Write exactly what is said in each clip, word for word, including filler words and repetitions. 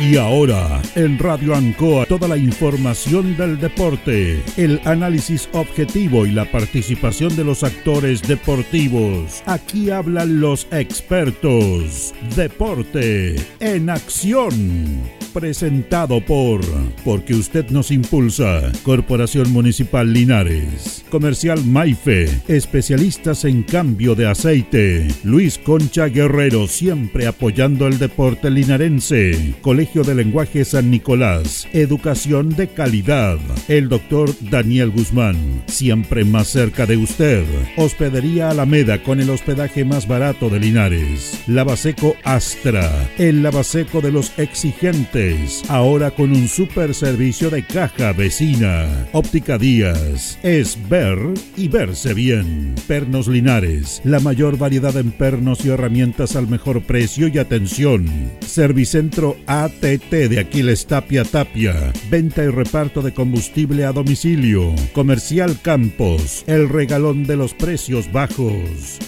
Y ahora, en Radio Ancoa, toda la información del deporte, el análisis objetivo y la participación de los actores deportivos. Aquí hablan los expertos. Deporte en acción. Presentado por Porque Usted Nos Impulsa, Corporación Municipal Linares, Comercial Maife, especialistas en cambio de aceite, Luis Concha Guerrero, siempre apoyando el deporte linarense, Colegio de Lenguaje San Nicolás, educación de calidad, el doctor Daniel Guzmán, siempre más cerca de usted, Hospedería Alameda, con el hospedaje más barato de Linares, Lavaseco Astra, el Lavaseco de los exigentes, ahora con un super servicio de caja vecina. Óptica Díaz, es ver y verse bien. Pernos Linares, la mayor variedad en pernos y herramientas al mejor precio y atención. Servicentro A T T de Aquiles Tapia Tapia, venta y reparto de combustible a domicilio. Comercial Campos, el regalón de los precios bajos.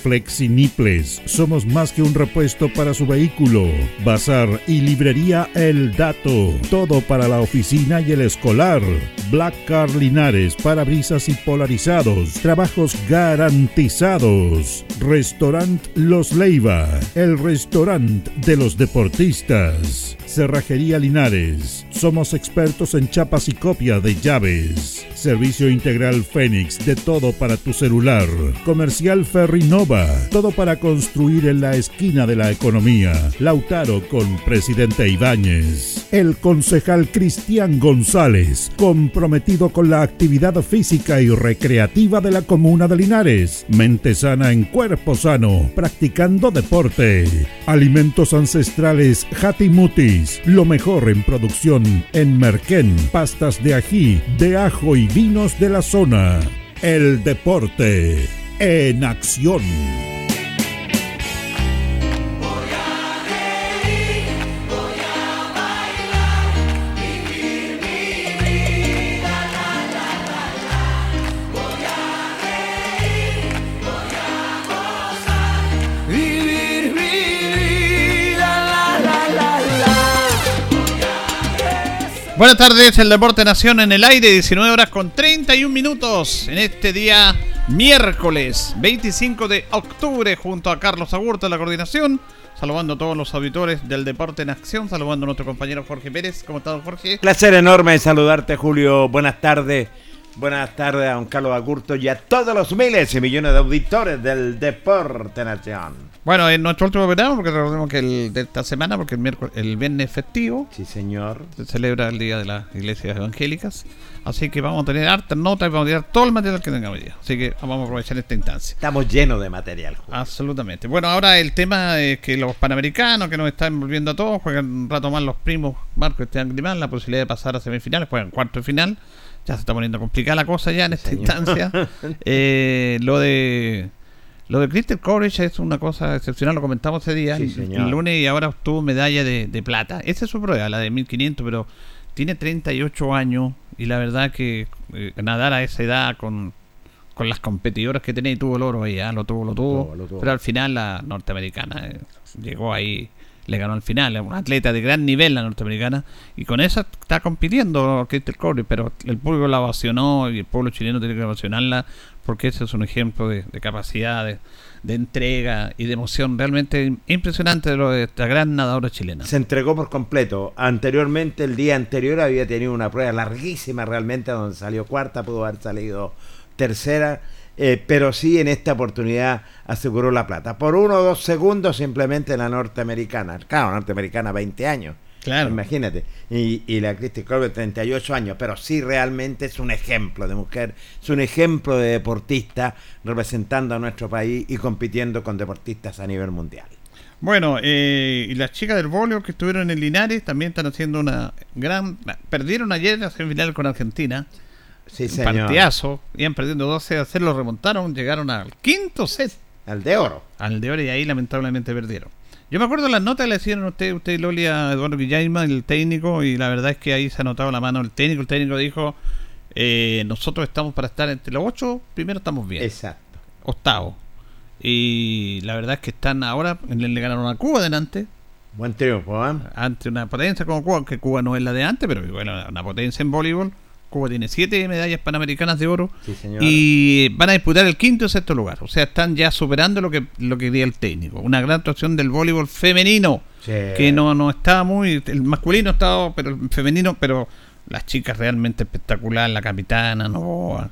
Flexi Niples, somos más que un repuesto para su vehículo. Bazar y librería El Dato. Dato, todo para la oficina y el escolar. Black Car Linares, parabrisas y polarizados, trabajos garantizados. Restaurant Los Leiva, el restaurante de los deportistas. Cerrajería Linares, somos expertos en chapas y copia de llaves. Servicio integral Fénix, de todo para tu celular. Comercial Ferrinova, todo para construir en la esquina de la economía. Lautaro con Presidente Ibáñez. El concejal Cristian González, comprometido con la actividad física y recreativa de la comuna de Linares. Mente sana en cuerpo sano, practicando deporte. Alimentos ancestrales Hatimutis, lo mejor en producción en Merquén. Pastas de ají, de ajo y vinos de la zona. El deporte en acción. Voy a reír, voy a bailar, vivir mi vida, la, la, la, la. Voy a reír, voy a gozar, vivir mi vida, la, la, la, la. Buenas tardes, el Deporte Nación en el aire, diecinueve horas con treinta y un minutos en este día miércoles veinticinco de octubre, junto a Carlos Agurto en la coordinación, saludando a todos los auditores del Deporte en Acción, saludando a nuestro compañero Jorge Pérez. ¿Cómo estás, Jorge? Placer enorme saludarte, Julio. Buenas tardes. Buenas tardes a don Carlos Agurto y a todos los miles y millones de auditores del Deporte Nación. Bueno, en nuestro último programa, porque recordemos que el, de esta semana, porque el miércoles, el viernes festivo. Sí, señor. Se celebra el Día de las Iglesias Evangélicas. Así que vamos a tener hartas notas y vamos a tirar todo el material que tengamos hoy día. Así que vamos a aprovechar esta instancia. Estamos llenos de material, Julio. Absolutamente. Bueno, ahora el tema es que los panamericanos, que nos están envolviendo a todos, juegan un rato más los primos Marco Esteban Grimán, la posibilidad de pasar a semifinales, juegan cuarto de final. Ya se está poniendo complicada la cosa ya en esta Señor. instancia. eh, lo de lo de Kristel Köbrich es una cosa excepcional, lo comentamos ese día, sí, el, el lunes, y ahora obtuvo medalla de, de plata. Esa es su prueba, la de mil quinientos, pero tiene treinta y ocho años y la verdad que eh, nadar a esa edad con, con las competidoras que tenía, y tuvo el oro ahí, ¿eh? lo tuvo, lo tuvo, lo tuvo, lo tuvo. Pero al final la norteamericana eh, llegó ahí, le ganó al final, un atleta de gran nivel la norteamericana, y con esa está compitiendo Christopher Plasencia, pero el público la ovacionó y el pueblo chileno tiene que ovacionarla porque ese es un ejemplo de, de capacidad, de, de entrega y de emoción realmente impresionante de, lo de esta gran nadadora chilena. Se entregó por completo. Anteriormente, el día anterior había tenido una prueba larguísima realmente, donde salió cuarta, pudo haber salido tercera. Eh, pero sí, en esta oportunidad aseguró la plata. Por uno o dos segundos simplemente la norteamericana. Claro, norteamericana, veinte años. Claro. Imagínate. Y, y la Kristel Köbrich, treinta y ocho años. Pero sí, realmente es un ejemplo de mujer. Es un ejemplo de deportista representando a nuestro país y compitiendo con deportistas a nivel mundial. Bueno, eh, y las chicas del vóleo que estuvieron en el Linares también están haciendo una gran... Perdieron ayer la semifinal con Argentina. Sí, señor. Partidazo, iban perdiendo doce a cero, lo remontaron, llegaron al quinto set, al de oro, al de oro, y ahí lamentablemente perdieron. Yo me acuerdo las notas que le hicieron usted, usted y Loli, a Eduardo Guillaima, el técnico, y la verdad es que ahí se ha notado la mano del técnico. El técnico dijo, eh, nosotros estamos para estar entre los ocho, primero estamos bien. Exacto. Octavo. Y la verdad es que están ahora, le ganaron a Cuba delante, Buen triunfo, ¿eh? Ante una potencia como Cuba, que Cuba no es la de antes, pero bueno, una potencia en voleibol. Cuba tiene siete medallas panamericanas de oro, sí, señor. Y van a disputar el quinto y sexto lugar. O sea, están ya superando lo que lo que diría el técnico. Una gran actuación del voleibol femenino, sí. que no, no está muy... El masculino estaba, pero el femenino, pero las chicas realmente espectacular. La capitana, no...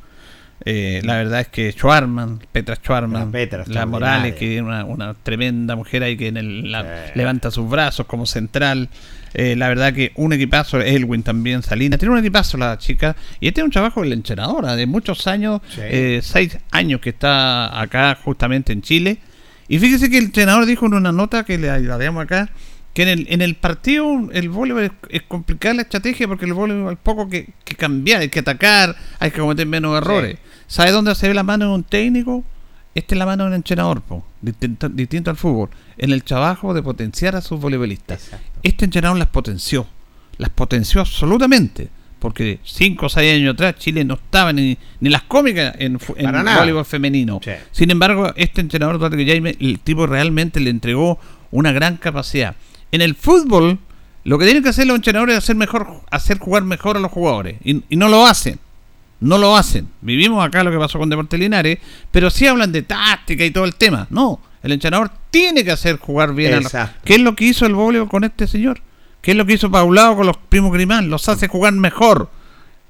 Eh, la verdad es que Schwarman, Petra Schwarman, Petra, la Morales, que es una, una tremenda mujer ahí que en el, la, eh. levanta sus brazos como central. Eh, la verdad que un equipazo, Elwin también, Salinas, tiene un equipazo la chica. Y este es un trabajo de la entrenadora de muchos años, sí. eh, seis años que está acá justamente en Chile. Y fíjese que el entrenador dijo en una nota que le damos acá, que en el, en el partido el voleibol es, es complicada la estrategia, porque el voleibol es poco que, que cambiar, hay que atacar, hay que cometer menos errores. Sí. ¿Sabe dónde se ve la mano de un técnico? Esta es la mano de un entrenador, po, distinto, distinto al fútbol, en el trabajo de potenciar a sus voleibolistas. Exacto. Este entrenador las potenció, las potenció absolutamente, porque cinco o seis años atrás Chile no estaba ni, ni las cómicas en, en voleibol femenino. Sí. Sin embargo, este entrenador, el tipo realmente le entregó una gran capacidad. En el fútbol, lo que tienen que hacer los entrenadores es hacer mejor, hacer jugar mejor a los jugadores. Y, y no lo hacen. No lo hacen. Vivimos acá lo que pasó con Deportes Linares, pero sí hablan de táctica y todo el tema. No, el entrenador tiene que hacer jugar bien. Exacto. A los... ¿Qué es lo que hizo el voleibol con este señor? ¿Qué es lo que hizo Paulao con los primos Grimán? Los hace jugar mejor.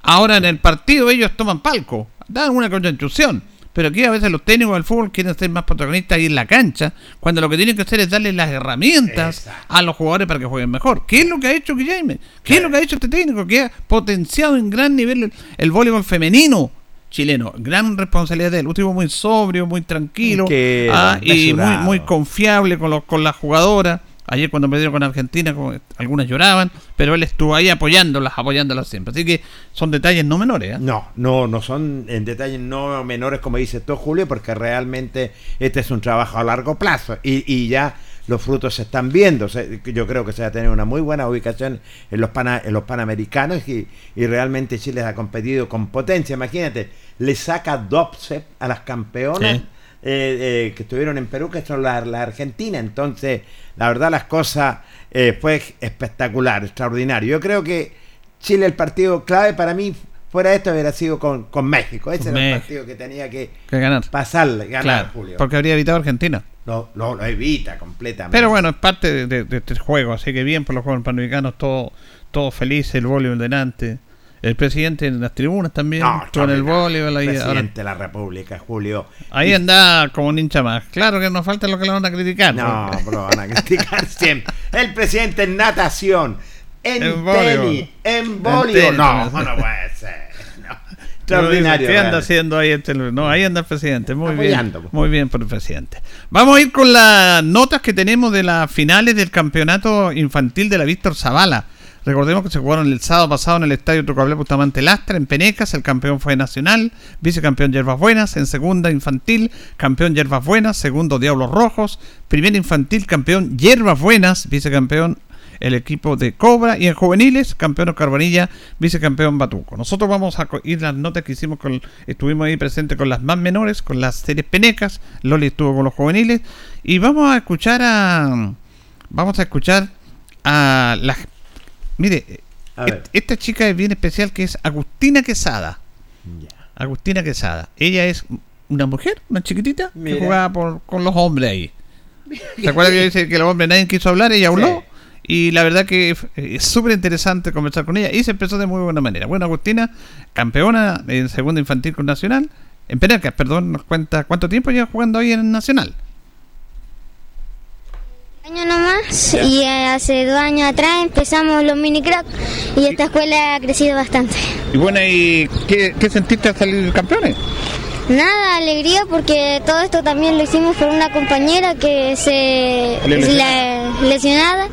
Ahora en el partido ellos toman palco, dan una conchución. Pero aquí a veces los técnicos del fútbol quieren ser más protagonistas ahí en la cancha, cuando lo que tienen que hacer es darle las herramientas Exacto. a los jugadores para que jueguen mejor. ¿Qué es lo que ha hecho Guillermo? ¿Qué es lo que ha hecho este técnico? Que ha potenciado en gran nivel el, el voleibol femenino chileno. Gran responsabilidad de él. Un tipo muy sobrio, muy tranquilo, ah, y muy, muy confiable con, los, con las jugadoras. Ayer cuando perdieron con Argentina, con, algunas lloraban, pero él estuvo ahí apoyándolas, apoyándolas siempre. Así que son detalles no menores. ¿eh? No, no, no son en detalles no menores, como dices tú, Julio, porque realmente este es un trabajo a largo plazo y, y ya los frutos se están viendo. Yo creo que se va a tener una muy buena ubicación en los, pana, en los Panamericanos y, y realmente Chile ha competido con potencia. Imagínate, le saca doce a las campeonas. Sí. Eh, eh, que estuvieron en Perú, que son la, la Argentina. Entonces, la verdad, las cosas eh, fue espectacular, extraordinario. Yo creo que Chile, el partido clave para mí, fuera de esto, hubiera sido con, con México. Ese Me... era el partido que tenía que, que ganar, pasarle, ganar, claro, Julio. Porque habría evitado a Argentina. No, no, lo evita completamente. Pero bueno, es parte de, de, de este juego, así que bien por los Juegos Panamericanos, todo, todo feliz, el voleibol delante. El presidente en las tribunas también, no, con el voleibol. El presidente ahora, de la República, Julio. Ahí y... anda como un hincha más. Claro que nos falta lo que lo van a criticar. No, porque... lo van a criticar siempre. El presidente en natación, en, en tenis, en voleibol. No, no, no puede ser. No. Extraordinario. ¿Qué anda haciendo ahí? Este... No, ahí anda el presidente. Muy Apoyando, bien. Pues. Muy bien por el presidente. Vamos a ir con las notas que tenemos de las finales del campeonato infantil de la Víctor Zavala. Recordemos que se jugaron el sábado pasado en el estadio Trucable Bustamante Lastra, en Penecas. El campeón fue Nacional, vicecampeón Yerbas Buenas. En segunda infantil, campeón Yerbas Buenas. Segundo, Diablos Rojos. Primera infantil, campeón Yerbas Buenas, vicecampeón el equipo de Cobra. Y en juveniles, campeón Carbonilla, vicecampeón Batuco. Nosotros vamos a ir las notas que hicimos con, estuvimos ahí presentes con las más menores, con las series Penecas. Loli estuvo con los juveniles. Y vamos a escuchar a... Vamos a escuchar a las... Mire, esta chica es bien especial, que es Agustina Quesada. Yeah. Agustina Quesada. Ella es una mujer, una chiquitita, Mira. que jugaba por, con los hombres ahí. ¿Se acuerdan que dice que los hombres nadie quiso hablar? Ella habló. Sí. Y la verdad que es súper interesante conversar con ella. Y se empezó de muy buena manera. Bueno, Agustina, campeona en segunda infantil con Nacional. En Penacas, perdón, nos cuenta cuánto tiempo lleva jugando ahí en Nacional. Año nomás, yeah. Y hace dos años atrás empezamos los mini crack y esta escuela ha crecido bastante. Y bueno, ¿y qué, qué sentiste al salir campeones? Nada, alegría, porque todo esto también lo hicimos por una compañera que se lesionada. La, lesionada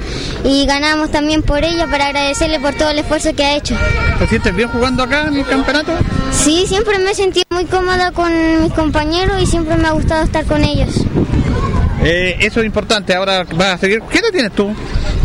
y ganamos también por ella, para agradecerle por todo el esfuerzo que ha hecho. ¿Te sientes bien jugando acá en el campeonato? Sí, siempre me he sentido muy cómoda con mis compañeros y siempre me ha gustado estar con ellos. Eh, eso es importante, ahora vas a seguir. ¿Qué edad tienes tú?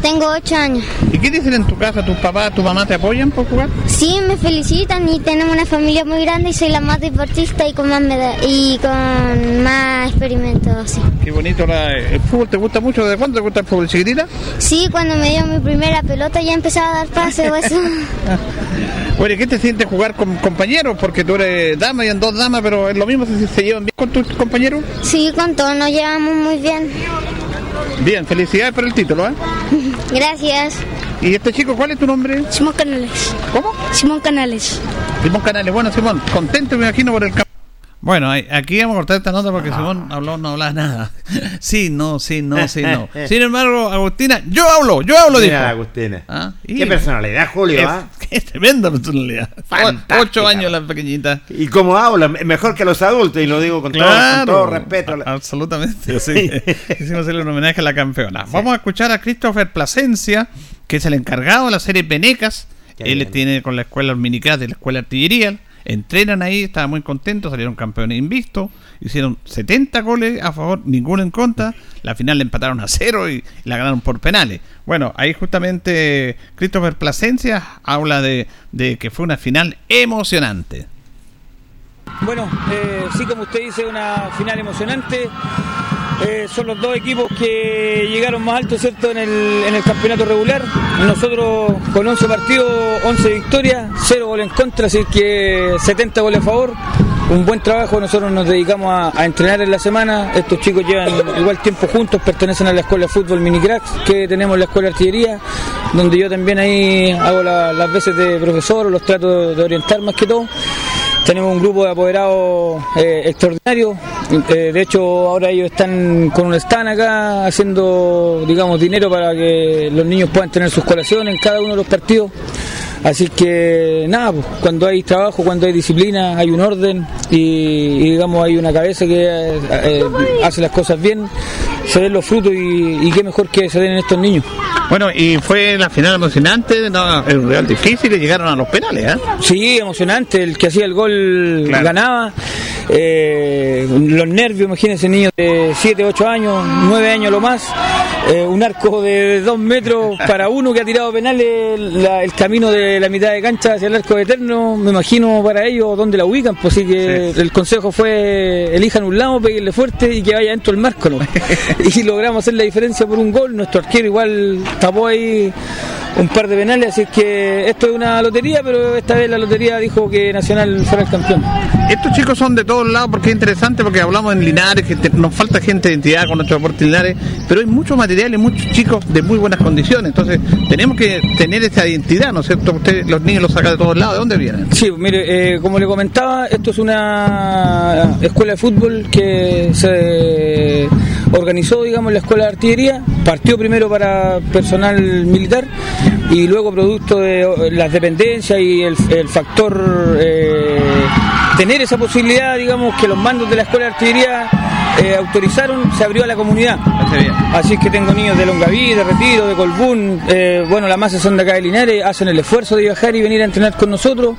Tengo ocho años. ¿Y qué dicen en tu casa? ¿Tus papás, tu mamá te apoyan por jugar? Sí, me felicitan y tenemos una familia muy grande y soy la más deportista y con más meda- y con más experimentos. Así. Qué bonito la, el fútbol. ¿Te gusta mucho? ¿Desde cuándo te gusta el fútbol? ¿Chiquitita? Sí, cuando me dio mi primera pelota ya empezaba a dar pase o eso. Oye, ¿qué te sientes jugar con compañeros? Porque tú eres dama y en dos damas, pero es lo mismo, ¿se, se llevan bien con tus compañeros? Sí, con todos nos llevamos muy bien. Bien, felicidades por el título, ¿eh? Gracias. ¿Y este chico, cuál es tu nombre? Simón Canales. ¿Cómo? Simón Canales. Simón Canales, bueno, Simón, contento me imagino por el campeonato. Bueno, aquí vamos a cortar esta nota porque ah. Simón habló, no hablaba nada. Sí, no, sí, no, sí, no. Sin embargo, Agustina, yo hablo, yo hablo, dijo. Mira, Agustina. ¿Ah? Y qué personalidad, Julio, qué, ¿ah? Qué tremenda personalidad. Fantástica. Ocho años la pequeñita. Y como habla, mejor que los adultos, y lo digo con, claro, todo, con todo respeto. A- absolutamente, sí. Hicimos hacerle un homenaje a la campeona. Sí. Vamos a escuchar a Christopher Plasencia, que es el encargado de la serie Penecas. Qué Él bien. tiene con la escuela Horminicaz de la escuela artillería. Entrenan ahí, estaban muy contentos, salieron campeones invictos, hicieron setenta goles a favor, ninguno en contra. La final la empataron a cero y la ganaron por penales. Bueno, ahí justamente Christopher Plasencia habla de, de que fue una final emocionante. Bueno, eh, sí, como usted dice, una final emocionante. Eh, son los dos equipos que llegaron más alto, ¿cierto?, en el, en el campeonato regular. Nosotros con once partidos, once victorias, cero goles en contra, así que setenta goles a favor. Un buen trabajo, nosotros nos dedicamos a, a entrenar en la semana. Estos chicos llevan igual tiempo juntos, pertenecen a la escuela de fútbol Minicracks, que tenemos la escuela de artillería, donde yo también ahí hago la, las veces de profesor, los trato de orientar más que todo. Tenemos un grupo de apoderados eh, extraordinario, eh, de hecho ahora ellos están con un stand acá haciendo, digamos, dinero para que los niños puedan tener sus colaciones en cada uno de los partidos. Así que nada, pues, cuando hay trabajo, cuando hay disciplina, hay un orden y, y digamos hay una cabeza que eh, hace las cosas bien, se ven los frutos y, y qué mejor que se den estos niños. Bueno, y fue la final emocionante, no, el Real difícil y llegaron a los penales, ¿eh? Sí, emocionante, el que hacía el gol, claro, ganaba. Eh, los nervios, imagínense, niños de siete, ocho años, nueve años lo más, eh, un arco de dos metros para uno que ha tirado penales, la, el camino de la mitad de cancha hacia el arco eterno, me imagino para ellos dónde la ubican, pues sí que sí. El consejo fue elijan un lado, peguenle fuerte y que vaya dentro el marco, ¿no? Y logramos hacer la diferencia por un gol, nuestro arquero igual tapó ahí un par de penales, así que esto es una lotería, pero esta vez la lotería dijo que Nacional fuera el campeón. Estos chicos son de todos lados porque es interesante, porque hablamos en Linares, que te, nos falta gente de identidad con nuestro deporte Linares, pero hay muchos materiales, muchos chicos de muy buenas condiciones, entonces tenemos que tener esa identidad, ¿no es cierto? Usted, los niños los saca de todos lados, ¿de dónde vienen? Sí, mire, eh, como le comentaba, esto es una escuela de fútbol que se organizó, digamos, la escuela de artillería, partió primero para personal militar y luego producto de las dependencias y el, el factor eh, tener esa posibilidad, digamos, que los mandos de la escuela de artillería eh, autorizaron, se abrió a la comunidad. Así es que tengo niños de Longaví, de Retiro, de Colbún, eh, bueno, la masa son de acá de Linares, hacen el esfuerzo de viajar y venir a entrenar con nosotros,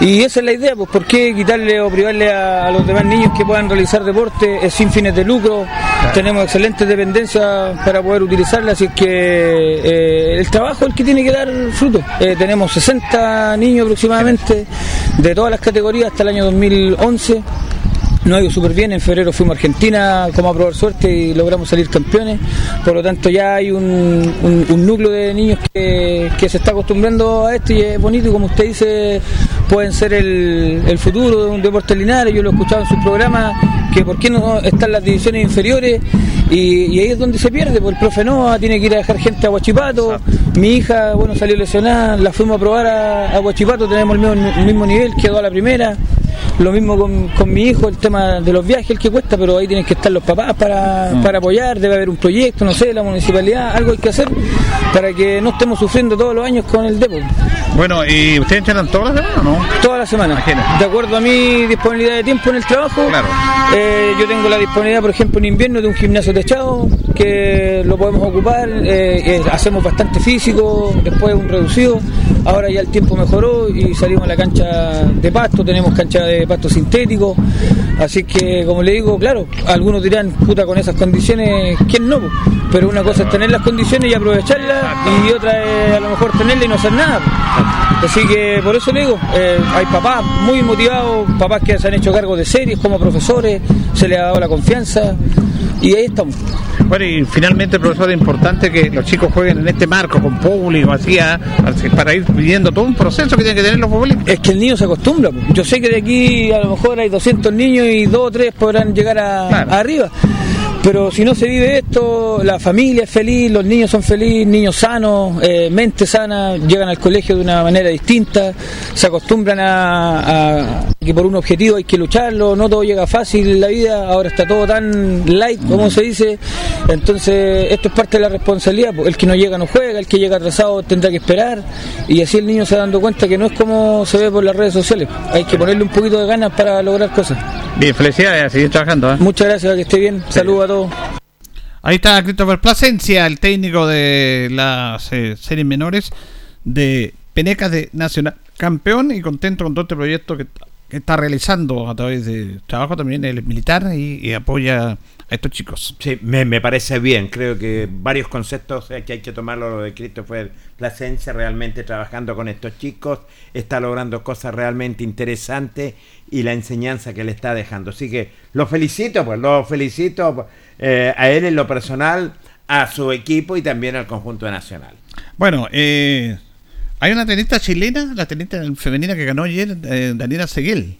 y esa es la idea, pues ¿por qué quitarle o privarle a, a los demás niños que puedan realizar deporte? Es sin fines de lucro, claro. Tenemos excelentes dependencias para poder utilizarla, así es que eh, el trabajo es el que tiene que dar fruto. Eh, tenemos sesenta niños aproximadamente, de todas las categorías hasta el año dos mil once. Nos ha ido súper bien, en febrero fuimos a Argentina como a probar suerte y logramos salir campeones, por lo tanto ya hay un, un, un núcleo de niños que, que se está acostumbrando a esto y es bonito, y como usted dice, pueden ser el, el futuro de un deporte Linares. Yo lo he escuchado en sus programas, que por qué no están las divisiones inferiores, y, y ahí es donde se pierde, porque el profe no tiene que ir a dejar gente a Huachipato. Exacto. Mi hija, bueno, salió lesionada, la fuimos a probar a, a Huachipato, tenemos el mismo, el mismo nivel, quedó a la primera. Lo mismo con, con mi hijo, el tema de los viajes, el que cuesta, pero ahí tienen que estar los papás para, para apoyar, debe haber un proyecto, no sé, la municipalidad, algo hay que hacer para que no estemos sufriendo todos los años con el deporte. Bueno, ¿y ustedes entrenan todas las semanas o no? Todas las semanas, de acuerdo a mi disponibilidad de tiempo en el trabajo. Claro. Eh, yo tengo la disponibilidad, por ejemplo, en invierno de un gimnasio techado, que lo podemos ocupar, eh, eh, hacemos bastante físico, después un reducido. Ahora ya el tiempo mejoró y salimos a la cancha de pasto, tenemos cancha de pasto sintético. Así que, como le digo, claro, algunos dirán, puta, con esas condiciones, ¿quién no? Pero una cosa es tener las condiciones y aprovecharlas. Exacto. Y otra es a lo mejor tenerlas y no hacer nada. Así que por eso le digo, eh, hay papás muy motivados, papás que se han hecho cargo de series como profesores, se les ha dado la confianza y ahí estamos. Bueno, y finalmente, profesor, es importante que los chicos jueguen en este marco, con público, así, ¿eh? Para ir viviendo todo un proceso que tienen que tener los futbolistas. Es que el niño se acostumbra. Yo sé que de aquí a lo mejor hay doscientos niños y dos o tres podrán llegar a, claro, a arriba. Pero si no se vive esto, la familia es feliz, los niños son felices, niños sanos, eh, mente sana, llegan al colegio de una manera distinta, se acostumbran a, a que por un objetivo hay que lucharlo, no todo llega fácil en la vida, ahora está todo tan light, como se dice, entonces esto es parte de la responsabilidad, el que no llega no juega, el que llega atrasado tendrá que esperar, y así el niño se va dando cuenta que no es como se ve por las redes sociales, hay que ponerle un poquito de ganas para lograr cosas. Bien, felicidades, a seguir trabajando, ¿eh? Muchas gracias, que esté bien, saludos a todos. Ahí está Christopher Plasencia, el técnico de las eh, series menores de Penecas de Nacional, campeón y contento con todo este proyecto que, que está realizando a través de trabajo también el militar y, y apoya a estos chicos. Sí, me, me parece bien, creo que varios conceptos que hay que tomarlo, lo de Christopher Plasencia realmente trabajando con estos chicos, está logrando cosas realmente interesantes y la enseñanza que le está dejando. Así que lo felicito, pues, lo felicito eh, a él en lo personal, a su equipo y también al conjunto nacional. Bueno, eh, hay una tenista chilena, la tenista femenina que ganó ayer, eh, Daniela Seguel.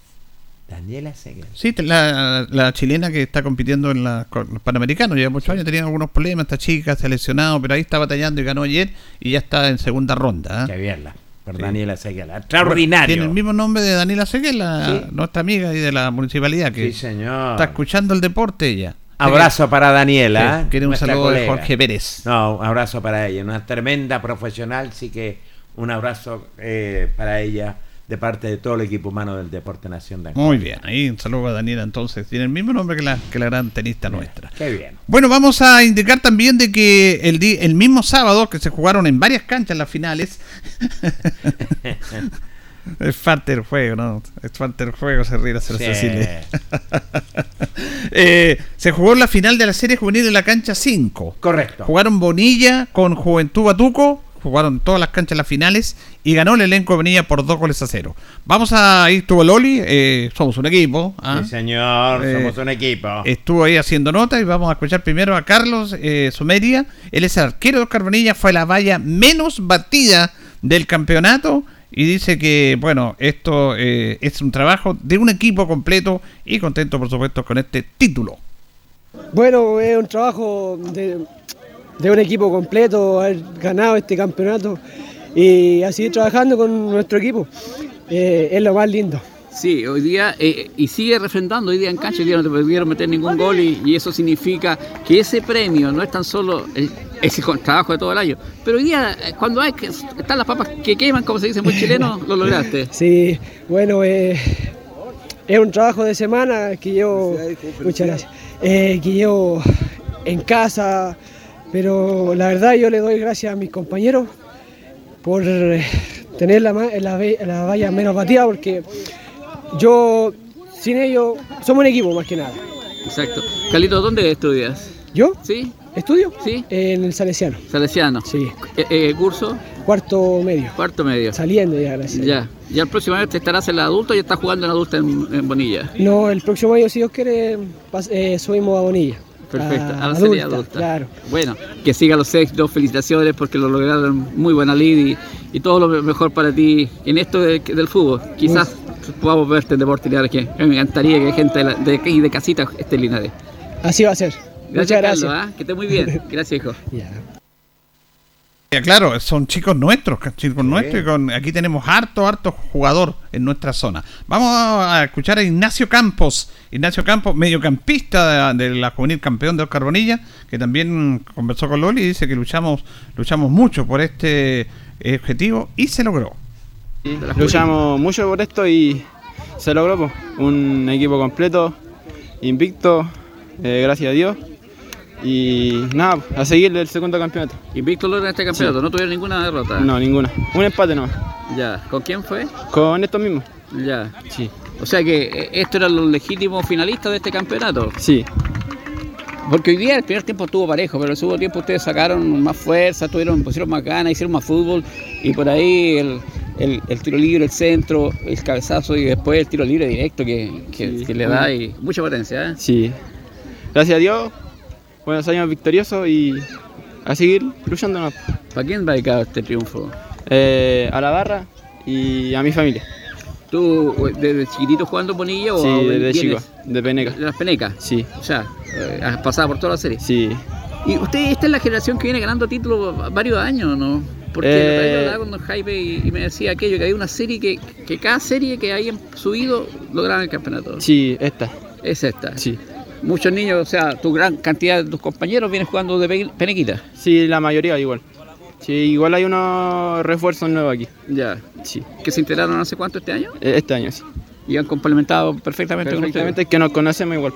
Daniela Seguel. Sí, la, la chilena que está compitiendo en la, los Panamericanos, lleva muchos años, tenía algunos problemas, esta chica se ha lesionado, pero ahí está batallando y ganó ayer y ya está en segunda ronda. ¿Eh? Qué bien la. Por sí. Daniela Seguel, extraordinario. Tiene el mismo nombre de Daniela Seguel, sí, nuestra amiga y de la municipalidad que sí, señor, está escuchando el deporte ella. Abrazo para Daniela. Sí, quiere un saludo colega de Jorge Pérez. No, un abrazo para ella, una tremenda profesional, sí que un abrazo eh, para ella de parte de todo el equipo humano del Deporte Nacional. Muy bien, ahí un saludo a Daniela entonces, tiene el mismo nombre que la, que la gran tenista bien, nuestra. Qué bien. Bueno, vamos a indicar también de que el, di- el mismo sábado que se jugaron en varias canchas las finales. Es parte del juego, ¿no? Es parte del juego, se ríe hacer Cecilia. eh, se jugó la final de la serie juvenil en la cancha cinco. Correcto. Jugaron Bonilla con Juventud Batuco. Jugaron todas las canchas las finales y ganó el elenco de Bonilla por dos goles a cero. Vamos a ir, estuvo Loli, eh, somos un equipo. ¿Ah? Sí, señor, eh, somos un equipo. Estuvo ahí haciendo nota y vamos a escuchar primero a Carlos eh, Sumeria. Él es el arquero de Oscar Bonilla, fue la valla menos batida del campeonato y dice que, bueno, esto eh, es un trabajo de un equipo completo y contento, por supuesto, con este título. Bueno, es un trabajo de... de un equipo completo, haber ganado este campeonato y así trabajando con nuestro equipo, eh, es lo más lindo. Sí, hoy día, eh, y sigue refrendando, hoy día en cancha, hoy día no te pudieron meter ningún gol y, y eso significa que ese premio no es tan solo el, ese trabajo de todo el año, pero hoy día cuando hay que, están las papas que queman, como se dice muy chileno, lo lograste. Sí, bueno, eh, es un trabajo de semana que llevo, muchas gracias, eh, que llevo en casa. Pero la verdad yo le doy gracias a mis compañeros por tener la, la, la valla menos batida, porque yo, sin ellos, somos un equipo más que nada. Exacto. Carlitos, ¿dónde estudias? ¿Yo? ¿Sí? ¿Estudio? Sí. En el Salesiano. Salesiano. Sí. ¿E- eh, ¿Curso? Cuarto medio. Cuarto medio. Saliendo ya, gracias. Ya. ¿Ya el próximo año te estarás en la adulta y estás jugando en adulta en, en Bonilla? No, el próximo año, si Dios quiere, pas- eh, subimos a Bonilla. Perfecto, a la serie adulta. Claro. Bueno, que siga los éxitos, felicitaciones porque lo lograron, muy buena lid y, y todo lo mejor para ti en esto de, del fútbol. Quizás pues, podamos verte en Deportes Linares, que me encantaría que gente de, la, de, de casita esté en Linares. Así va a ser. Gracias, muchas gracias. Carlos, ¿eh? Que esté muy bien. Gracias, hijo. Yeah. Claro, son chicos nuestros, chicos sí. nuestros y con, aquí tenemos harto, harto jugador en nuestra zona. Vamos a escuchar a Ignacio Campos, Ignacio Campos, mediocampista de, de la juvenil campeón de Oscar Bonilla, que también conversó con Loli y dice que luchamos, luchamos mucho por este objetivo y se logró. Luchamos mucho por esto y se logró, pues. Un equipo completo, invicto, eh, gracias a Dios. Y nada, a seguir el segundo campeonato. Invicto logra este campeonato, sí. No tuvieron ninguna derrota. No, ninguna. Un empate nomás. Ya, ¿con quién fue? Con estos mismos. Ya. Sí. O sea que estos eran los legítimos finalistas de este campeonato. Sí. Porque hoy día el primer tiempo estuvo parejo, pero el segundo tiempo ustedes sacaron más fuerza, tuvieron, pusieron más ganas, hicieron más fútbol y por ahí el, el, el tiro libre, el centro, el cabezazo y después el tiro libre directo que, que, sí, que le da y mucha potencia, ¿eh? Sí. Gracias a Dios, buenos años victoriosos y a seguir luchándonos. ¿Para quién va dedicado este triunfo? Eh, a la barra y a mi familia. ¿Tú desde chiquitito jugando ponilla o...? Sí, desde chico, de Peneca. ¿De las Penecas? Sí. O sea, has pasado por toda la serie. Sí. ¿Y usted, esta es la generación que viene ganando títulos varios años, no? Porque eh... yo hablaba con don Jaime y, y me decía aquello, que había una serie que, que cada serie que hayan subido lograban el campeonato. Sí, esta. Es esta. Sí. Muchos niños, o sea, tu gran cantidad de tus compañeros vienen jugando de penequita. Sí, la mayoría igual. Sí, igual hay unos refuerzos nuevos aquí. Ya. Sí. ¿Que se enteraron hace cuánto, este año? Este año, sí. Y han complementado perfectamente, perfectamente con ustedes. Perfectamente, que nos conocemos igual.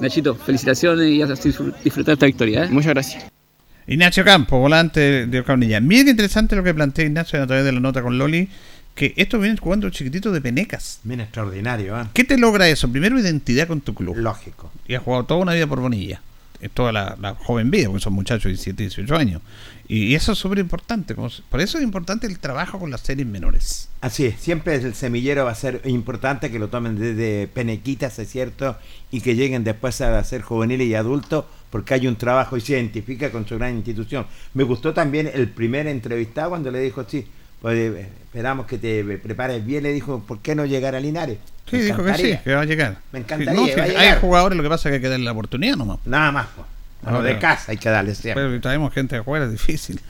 Nachito, felicitaciones y hasta disfrutar esta victoria, ¿eh? Muchas gracias. Ignacio Campos, volante de Orcaunilla. Bien interesante lo que plantea Ignacio a través de la nota con Loli, que estos vienen jugando chiquititos de penecas. Bien extraordinario, ¿eh? ¿Qué te logra eso? Primero, identidad con tu club. Lógico. Y has jugado toda una vida por Bonilla. Toda la, la joven vida, porque son muchachos de diecisiete, dieciocho años. Y, y eso es súper importante. Por eso es importante el trabajo con las series menores. Así es, siempre el semillero va a ser importante que lo tomen desde penequitas, es cierto, y que lleguen después a ser juveniles y adultos, porque hay un trabajo y se identifica con su gran institución. Me gustó también el primer entrevistado cuando le dijo, sí, pues esperamos que te prepares bien, le dijo, ¿por qué no llegar a Linares? Sí, me dijo que sí, que va a llegar. Me encantaría, sí, no, va si a llegar. Hay jugadores, lo que pasa es que hay que darle la oportunidad nomás. Nada más, pues. A lo de casa hay que darle, siempre. Pero traemos gente de afuera, es difícil.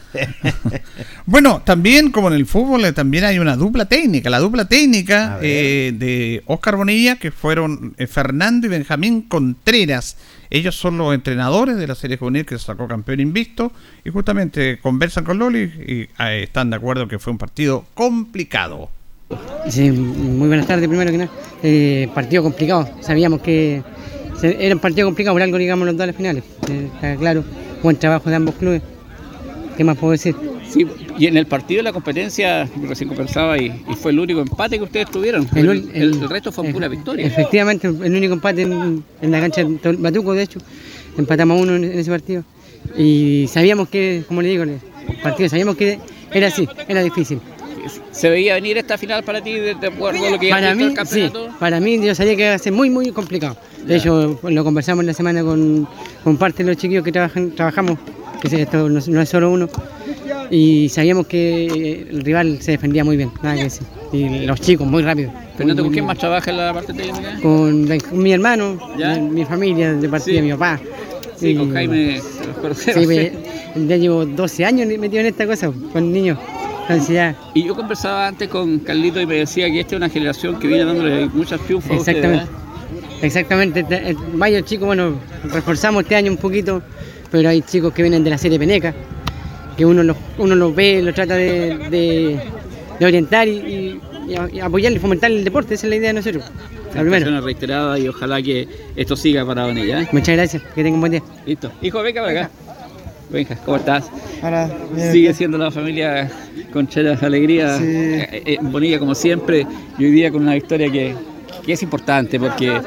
Bueno, también, como en el fútbol, también hay una dupla técnica. La dupla técnica eh, de Oscar Bonilla, que fueron eh, Fernando y Benjamín Contreras. Ellos son los entrenadores de la serie juvenil que sacó campeón invicto. Y justamente conversan con Loli y eh, están de acuerdo que fue un partido complicado. Sí, muy buenas tardes, primero que nada. Eh, partido complicado, sabíamos que era un partido complicado, por algo llegamos los dos a las finales. Eh, está claro, buen trabajo de ambos clubes. ¿Qué más puedo decir? Sí, y en el partido de la competencia, recién conversaba, y, y fue el único empate que ustedes tuvieron. El, el, el, el resto fue pura victoria. Efectivamente, el único empate en, en la cancha de Batuco, de hecho, empatamos uno en, en ese partido. Y sabíamos que, como le digo, el partido, sabíamos que era así, era difícil. ¿Se veía venir esta final para ti de acuerdo a lo que ya para mí, el campeonato? Sí, para mí yo sabía que iba a ser muy, muy complicado. De hecho, lo conversamos la semana con, con parte de los chiquillos que trabajan, trabajamos, que esto no, no es solo uno, y sabíamos que el rival se defendía muy bien, nada que decir. Y los chicos, muy rápido. Fernando, ¿con quién más trabaja en la parte técnica? Con, con mi hermano, mi, mi familia, de parte sí. de mi papá. Sí, y, con Jaime, los conoceros. Sí, me, ya llevo doce años metido en esta cosa, con niños. Y yo conversaba antes con Carlito y me decía que esta es una generación que viene dándole muchas triunfos. Exactamente, ustedes, exactamente. Varios chicos, bueno, reforzamos este año un poquito, pero hay chicos que vienen de la serie Peneca, que uno los uno los ve, los trata de, de, de orientar y, y, y apoyar y fomentar el deporte. Esa es la idea de nosotros. La primera. Reiterada y ojalá que esto siga para Bonilla, ¿eh? Muchas gracias, que tengan un buen día. Listo. Hijo, venga para acá. Benja, ¿cómo estás? Hola, bien, sigue bien. Siendo la familia Contreras Alegría, sí. eh, eh, Bonilla como siempre, y hoy día con una victoria que, que es importante porque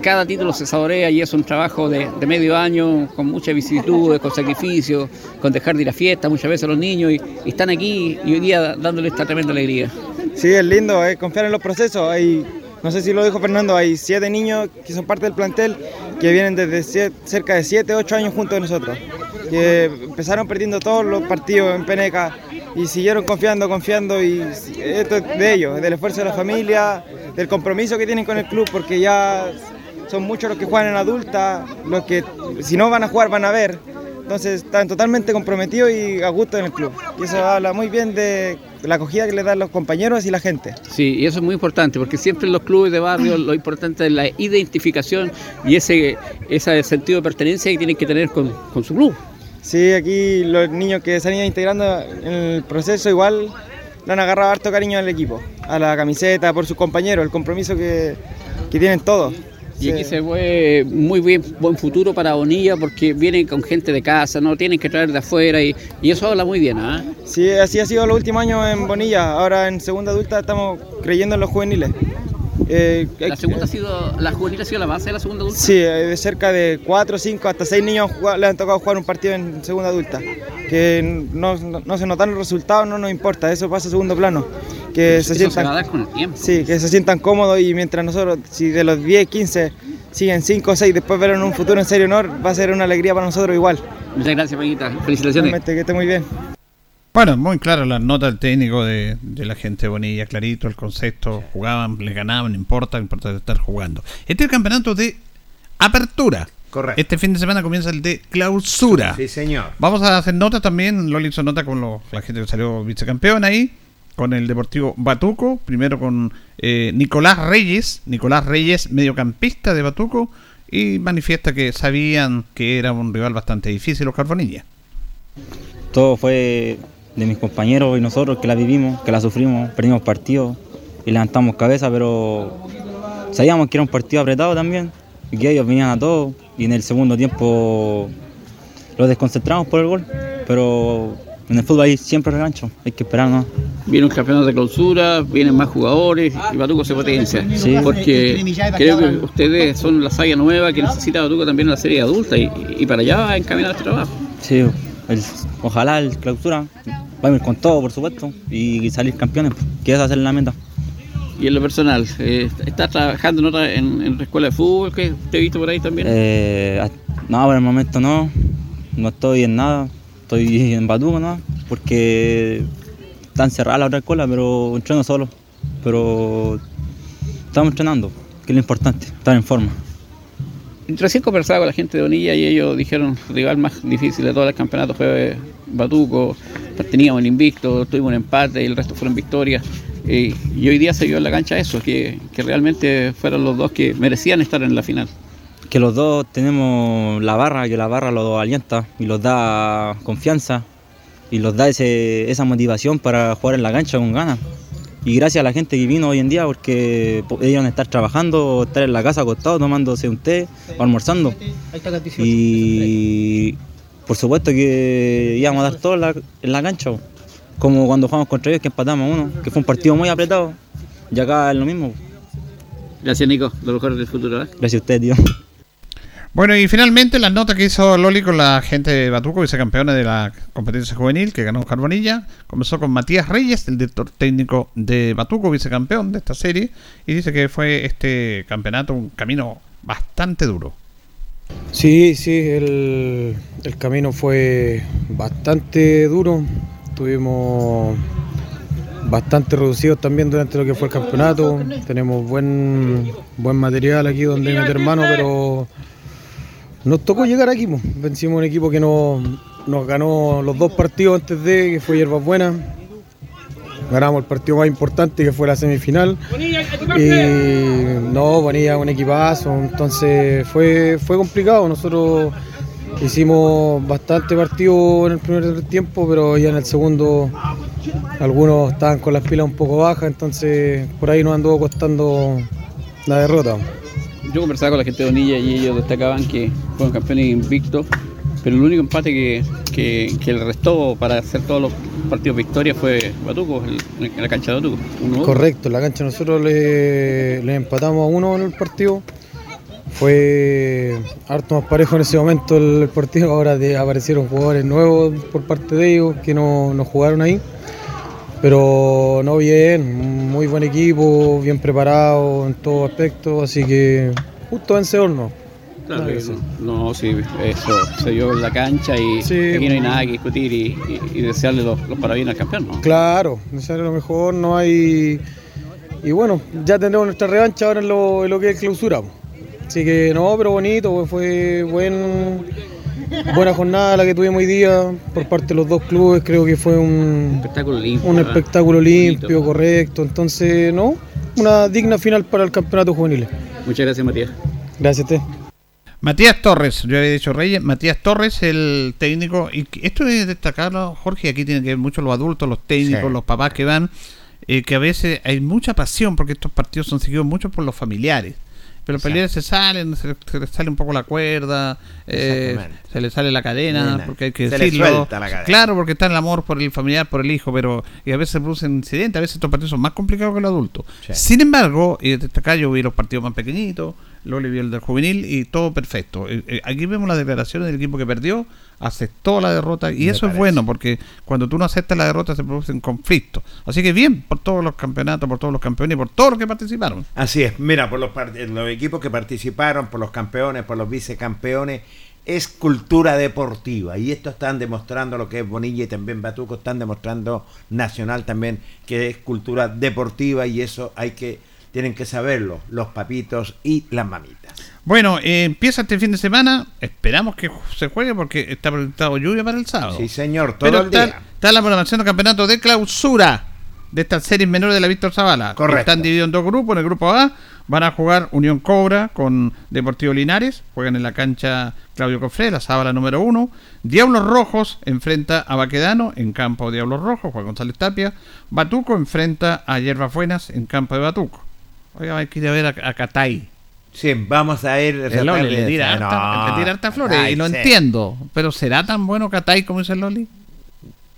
cada título se saborea y es un trabajo de, de medio año, con muchas vicisitudes, con sacrificios, con dejar de ir a fiestas muchas veces los niños, y, y están aquí y hoy día dándole esta tremenda alegría. Sí, es lindo, eh, confiar en los procesos. Hay, no sé si lo dijo Fernando, hay siete niños que son parte del plantel que vienen desde siete, cerca de siete, ocho años junto a nosotros. Que empezaron perdiendo todos los partidos en Peneca y siguieron confiando, confiando, y esto es de ellos, del esfuerzo de la familia, del compromiso que tienen con el club, porque ya son muchos los que juegan en adulta, los que si no van a jugar van a ver, entonces están totalmente comprometidos y a gusto en el club, y eso habla muy bien de la acogida que le dan los compañeros y la gente. Sí, y eso es muy importante, porque siempre en los clubes de barrio lo importante es la identificación y ese, ese sentido de pertenencia que tienen que tener con, con su club. Sí, aquí los niños que se han ido integrando en el proceso igual le han agarrado harto cariño al equipo, a la camiseta, por sus compañeros, el compromiso que, que tienen todos. Y aquí se ve muy bien, buen futuro para Bonilla, porque vienen con gente de casa, no tienen que traer de afuera y, y eso habla muy bien, ¿ah? ¿eh? Sí, así ha sido los últimos años en Bonilla. Ahora en segunda adulta estamos creyendo en los juveniles. Eh, ¿La segunda eh, ha sido, la juvenil ha sido la base de la segunda adulta? Sí, de cerca de cuatro, cinco, hasta seis niños les han tocado jugar un partido en segunda adulta. Que no, no, no se notan los resultados, no nos importa, eso pasa a segundo plano. Que se, sientan, se sí, que se sientan cómodos, y mientras nosotros, si de los diez, quince, siguen cinco o seis, después verlo en un futuro en serio honor, va a ser una alegría para nosotros igual. Muchas gracias, Paquita. Felicitaciones. Realmente, que esté muy bien. Bueno, muy claras las notas del técnico de, de la gente de Bonilla, clarito el concepto, jugaban, les ganaban, no importa, no importa estar jugando. Este es el campeonato de apertura. Correcto. Este fin de semana comienza el de clausura. Sí, señor. Vamos a hacer nota también, Loli hizo nota con los, la gente que salió vicecampeón ahí, con el Deportivo Batuco, primero con eh, Nicolás Reyes, Nicolás Reyes, mediocampista de Batuco, y manifiesta que sabían que era un rival bastante difícil, Oscar Bonilla. Todo fue de mis compañeros y nosotros que la vivimos, que la sufrimos, perdimos partidos y levantamos cabeza, pero sabíamos que era un partido apretado también, y que ellos venían a todos, y en el segundo tiempo los desconcentramos por el gol, pero en el fútbol ahí siempre regancho, hay que esperar, ¿no? Viene un campeonato de clausura, vienen más jugadores y Batuco se potencia. Sí. Porque creo que ustedes son la saga nueva que necesita Batuco también en la serie adulta y, y para allá va encaminado este trabajo. Sí, el, ojalá el clausura vamos con todo, por supuesto, y salir campeones, que esa va a ser la meta. Y en lo personal, eh, ¿estás trabajando en otra en, en la escuela de fútbol que te he visto por ahí también? Eh, no, por el momento no, no estoy en nada. Estoy en Batuco, ¿no? Porque están cerradas las otras escuelas, pero entreno solo. Pero estamos entrenando, que es lo importante, estar en forma. Recién conversaba con la gente de Bonilla y ellos dijeron el rival más difícil de todos los campeonatos fue Batuco. Teníamos el invicto, tuvimos un empate y el resto fueron victorias. Y hoy día se vio en la cancha eso, que, que realmente fueron los dos que merecían estar en la final. Que los dos tenemos la barra, que la barra los alienta y los da confianza y los da ese, esa motivación para jugar en la cancha con ganas. Y gracias a la gente que vino hoy en día, porque ellos van a estar trabajando, estar en la casa acostados, tomándose un té o almorzando. Y por supuesto que íbamos a dar todo en la, en la cancha, como cuando jugamos contra ellos, que empatamos uno, que fue un partido muy apretado, y acá es lo mismo. Gracias, Nico, lo mejor del futuro, ¿eh? Gracias a usted, tío. Bueno, y finalmente las notas que hizo Loli con la gente de Batuco, vicecampeona de la competencia juvenil que ganó Oscar Bonilla. Comenzó con Matías Reyes, el director técnico de Batuco, vicecampeón de esta serie, y dice que fue este campeonato un camino bastante duro. Sí, sí, el, el camino fue bastante duro. Tuvimos bastante reducidos también durante lo que fue el campeonato. Tenemos buen, buen material aquí donde meter mano, pero nos tocó llegar aquí, mo. Vencimos un equipo que no, nos ganó los dos partidos antes de, que fue Hierbas Buenas. Ganamos el partido más importante, que fue la semifinal. Y no, ponía un equipazo, entonces fue, fue complicado. Nosotros hicimos bastante partido en el primer tiempo, pero ya en el segundo algunos estaban con las pilas un poco bajas, entonces por ahí nos anduvo costando la derrota. Yo conversaba con la gente de Bonilla y ellos destacaban que fueron campeones invictos, pero el único empate que, que, que le restó para hacer todos los partidos victoria fue Batuco, en la cancha de Batuco. Uno, correcto, en la cancha nosotros le, le empatamos a uno en el partido. Fue harto más parejo en ese momento el partido, ahora de, aparecieron jugadores nuevos por parte de ellos que no, no jugaron ahí. Pero no, bien, muy buen equipo, bien preparado en todo aspecto, así que justo vencedor, ¿no? Claro, eso. No, sí, eso se dio en la cancha y sí, aquí no hay nada que discutir y, y, y desearle los, los parabienes al campeón, ¿no? Claro, desearle lo mejor, no hay. Y bueno, ya tendremos nuestra revancha ahora en lo, en lo que es clausura. Así que no, pero bonito, fue buen. Buena jornada la que tuvimos hoy día por parte de los dos clubes, creo que fue un espectáculo limpio, un espectáculo limpio bonito, correcto, entonces no, una digna final para el campeonato juvenil. Muchas gracias, Matías. Gracias a usted. Matías Torres, yo había dicho Reyes, Matías Torres, el técnico, y esto es destacarlo, Jorge, aquí tienen que ver mucho los adultos, los técnicos, sí. los papás que van, eh, que a veces hay mucha pasión, porque estos partidos son seguidos mucho por los familiares, pero los sí. familiares se salen, se, se les sale un poco la cuerda, eh, se les sale la cadena, Nena. porque hay que se decirlo, claro, porque está el amor por el familiar, por el hijo, pero y a veces se producen incidentes, a veces estos partidos son más complicados que los adultos. Sí. Sin embargo, y destacar, yo vi los partidos más pequeñitos, Loli vio el del juvenil y todo perfecto. Aquí vemos las declaraciones del equipo que perdió, aceptó la derrota y Me eso parece. es bueno, porque cuando tú no aceptas la derrota se producen conflictos. Así que bien por todos los campeonatos, por todos los campeones y por todos los que participaron. Así es, mira, por los, part- los equipos que participaron, por los campeones, por los vicecampeones, es cultura deportiva y esto están demostrando lo que es Bonilla y también Batuco, están demostrando Nacional también que es cultura deportiva y eso hay que tienen que saberlo, los papitos y las mamitas. Bueno, eh, empieza este fin de semana. Esperamos que se juegue porque está proyectado lluvia para el sábado. Sí, señor, todo Pero el está, día. Está la programación del campeonato de clausura de estas series menores de la Víctor Zavala. Correcto. Están divididos en dos grupos. En el grupo A van a jugar Unión Cobra con Deportivo Linares. Juegan en la cancha Claudio Cofré, la Zavala número uno. Diablos Rojos enfrenta a Baquedano en campo de Diablos Rojos. Juega González Tapia. Batuco enfrenta a Hierbas Buenas en campo de Batuco. Oiga, hay que ir a ver a, a Catay. Sí, vamos a ir... El Loli le tira harta, no, le tira harta flores, Catay, y lo sí. entiendo. Pero ¿será tan bueno Catay como dice el Loli?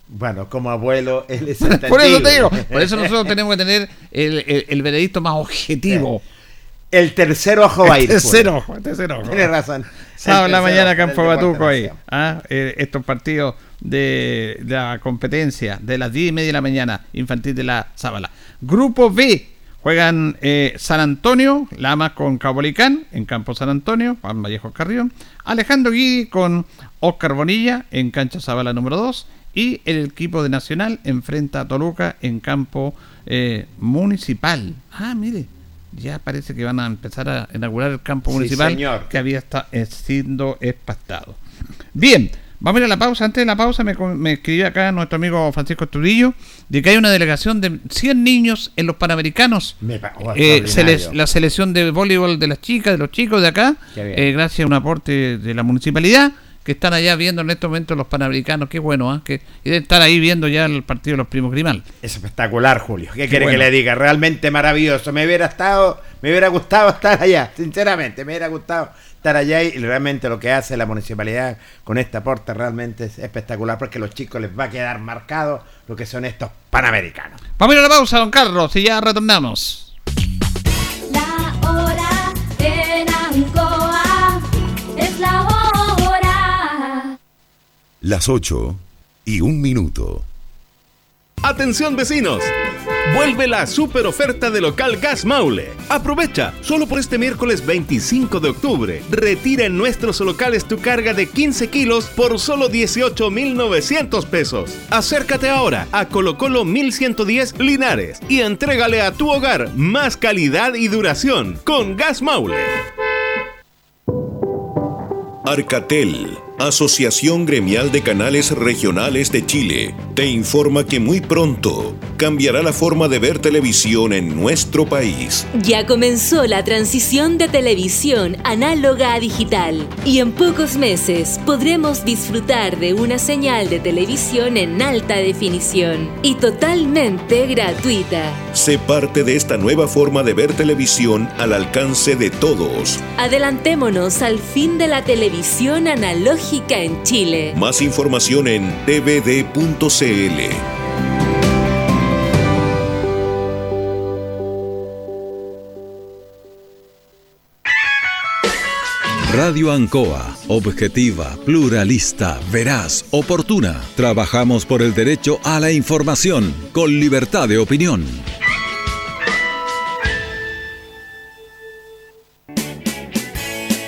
Bueno, como abuelo, él es el Por eso te digo, por eso nosotros tenemos que tener el, el, el veredicto más objetivo. El tercer ojo va a ir. El tercer ojo, el tercer ojo. Tienes razón. Sábado en la mañana acá en Batuco ahí. ¿Ah? Eh, estos partidos de la competencia de las diez y media de la mañana, infantil de la Zavala. Grupo B. Juegan eh, San Antonio, Lamas con Caupolicán, en campo San Antonio, Juan Vallejo Carrión, Alejandro Guidi con Oscar Bonilla, en cancha Zavala número dos, y el equipo de Nacional enfrenta a Toluca en campo eh, municipal. Ah, mire, ya parece que van a empezar a inaugurar el campo sí, municipal señor. que había estado siendo espastado. Bien. Vamos a ir a la pausa. Antes de la pausa me, me escribió acá nuestro amigo Francisco Estudillo de que hay una delegación de cien niños en los Panamericanos. Me pagó eh, sele- la selección de voleibol de las chicas, de los chicos de acá, eh, gracias a un aporte de la municipalidad, que están allá viendo en estos momentos los Panamericanos. Qué bueno, ¿eh? Que deben estar ahí viendo ya el partido de los primos Grimal. Es espectacular, Julio. ¿Qué, Qué quiere bueno. que le diga? Realmente maravilloso. Me hubiera estado, me hubiera gustado estar allá, sinceramente, me hubiera gustado estar allá y realmente lo que hace la municipalidad con este aporte realmente es espectacular porque a los chicos les va a quedar marcado lo que son estos Panamericanos. Vamos a ir a la pausa, don Carlos, y ya retornamos. La hora en Ancoa es la hora. Las ocho y un minuto. Atención vecinos, vuelve la super oferta de local Gas Maule. Aprovecha, solo por este miércoles veinticinco de octubre. Retira en nuestros locales tu carga de quince kilos por solo dieciocho mil novecientos pesos. Acércate ahora a Colo Colo mil ciento diez Linares y entrégale a tu hogar más calidad y duración con Gas Maule. Arcatel, Asociación Gremial de Canales Regionales de Chile, te informa que muy pronto cambiará la forma de ver televisión en nuestro país. Ya comenzó la transición de televisión análoga a digital y en pocos meses podremos disfrutar de una señal de televisión en alta definición y totalmente gratuita. Sé parte de esta nueva forma de ver televisión al alcance de todos. Adelantémonos al fin de la televisión analógica en Chile. Más información en t v d punto c l. Radio Ancoa, objetiva, pluralista, veraz, oportuna. Trabajamos por el derecho a la información, con libertad de opinión.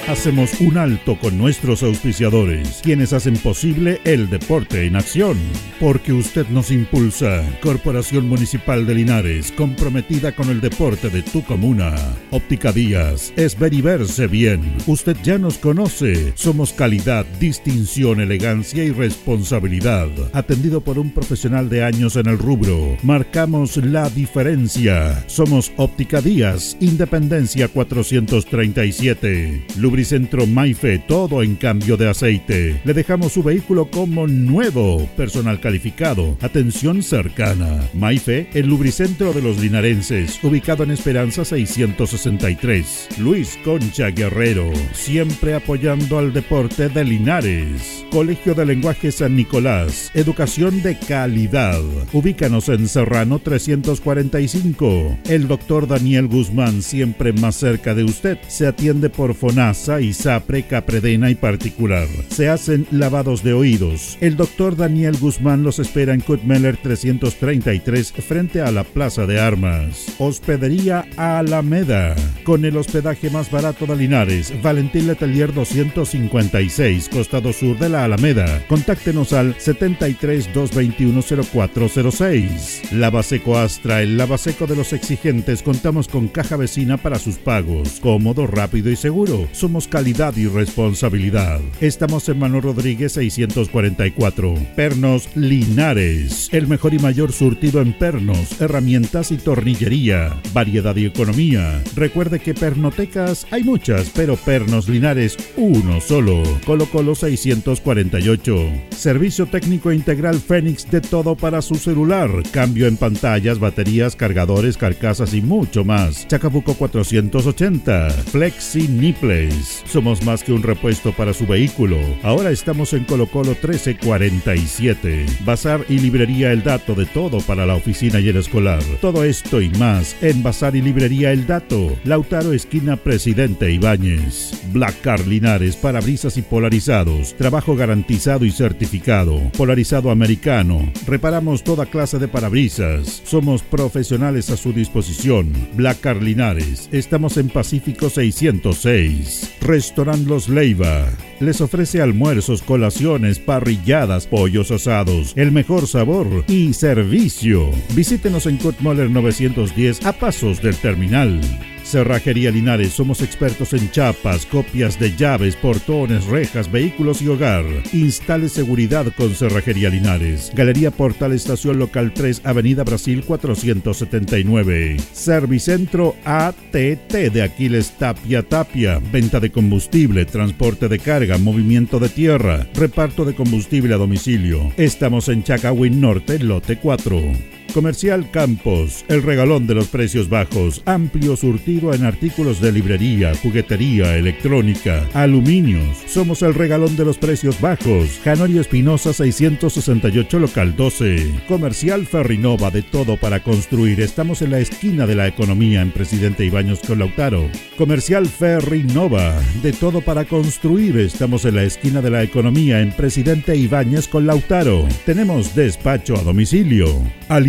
Hacemos un alto con nuestros auspiciadores, quienes hacen posible el deporte en acción. Porque usted nos impulsa. Corporación Municipal de Linares, comprometida con el deporte de tu comuna. Óptica Díaz, es ver y verse bien. Usted ya nos conoce. Somos calidad, distinción, elegancia y responsabilidad. Atendido por un profesional de años en el rubro. Marcamos la diferencia. Somos Óptica Díaz, Independencia cuatrocientos treinta y siete. Lubric- Lubricentro Maife, todo en cambio de aceite. Le dejamos su vehículo como nuevo, personal calificado, atención cercana. Maife, el lubricentro de los linarenses, ubicado en Esperanza seiscientos sesenta y tres. Luis Concha Guerrero, siempre apoyando al deporte de Linares. Colegio de Lenguaje San Nicolás, educación de calidad. Ubícanos en Serrano trescientos cuarenta y cinco. El doctor Daniel Guzmán, siempre más cerca de usted. Se atiende por FONASA, ISAPRE, CAPREDENA y particular. Se hacen lavados de oídos. El doctor Daniel Guzmán los espera en Kutmeller trescientos treinta y tres, frente a la Plaza de Armas. Hospedería Alameda, con el hospedaje más barato de Linares. Valentín Letelier doscientos cincuenta y seis, costado sur de la Alameda. Contáctenos al setenta y tres, doscientos veintiuno, cero cuatro cero seis. Lavaseco Astra, el lavaseco de los exigentes. Contamos con caja vecina para sus pagos. Cómodo, rápido y seguro. Somos calidad y responsabilidad. Estamos en Mano Rodríguez seiscientos cuarenta y cuatro. Pernos Linares, el mejor y mayor surtido en pernos, herramientas y tornillería. Variedad y economía. Recuerde que pernotecas hay muchas, pero Pernos Linares uno solo. Colo Colo seiscientos cuarenta y ocho. Servicio técnico integral Fénix, de todo para su celular. Cambio en pantallas, baterías, cargadores, carcasas y mucho más. Chacabuco cuatrocientos ochenta. Flexi Niples, somos más que un repuesto para su vehículo. Ahora estamos en Colo Colo trece cuarenta y siete. Bazar y librería El Dato, de todo para la oficina y el escolar. Todo esto y más en Bazar y librería El Dato, Lautaro esquina Presidente Ibáñez. Black Car Linares, parabrisas y polarizados, trabajo garantizado y certificado. Polarizado americano, reparamos toda clase de parabrisas. Somos profesionales a su disposición. Black Car Linares, estamos en Pacífico seiscientos seis. Restaurant Los Leiva les ofrece almuerzos, colaciones, parrilladas, pollos asados, el mejor sabor y servicio. Visítenos en Kutmeller novecientos diez, a pasos del terminal. Cerrajería Linares, somos expertos en chapas, copias de llaves, portones, rejas, vehículos y hogar. Instale seguridad con Cerrajería Linares. Galería Portal, Estación Local tres, Avenida Brasil cuatrocientos setenta y nueve. Servicentro A T T de Aquiles Tapia Tapia. Venta de combustible, transporte de carga, movimiento de tierra, reparto de combustible a domicilio. Estamos en Chacawin Norte, Lote cuatro. Comercial Campos, el regalón de los precios bajos, amplio surtido en artículos de librería, juguetería, electrónica, aluminios. Somos el regalón de los precios bajos. Janorio Espinosa seiscientos sesenta y ocho, local doce. Comercial Ferrinova, de todo para construir. Estamos en la esquina de la economía, en Presidente Ibáñez con Lautaro. Comercial Ferrinova, de todo para construir. Estamos en la esquina de la economía, en Presidente Ibáñez con Lautaro. Tenemos despacho a domicilio.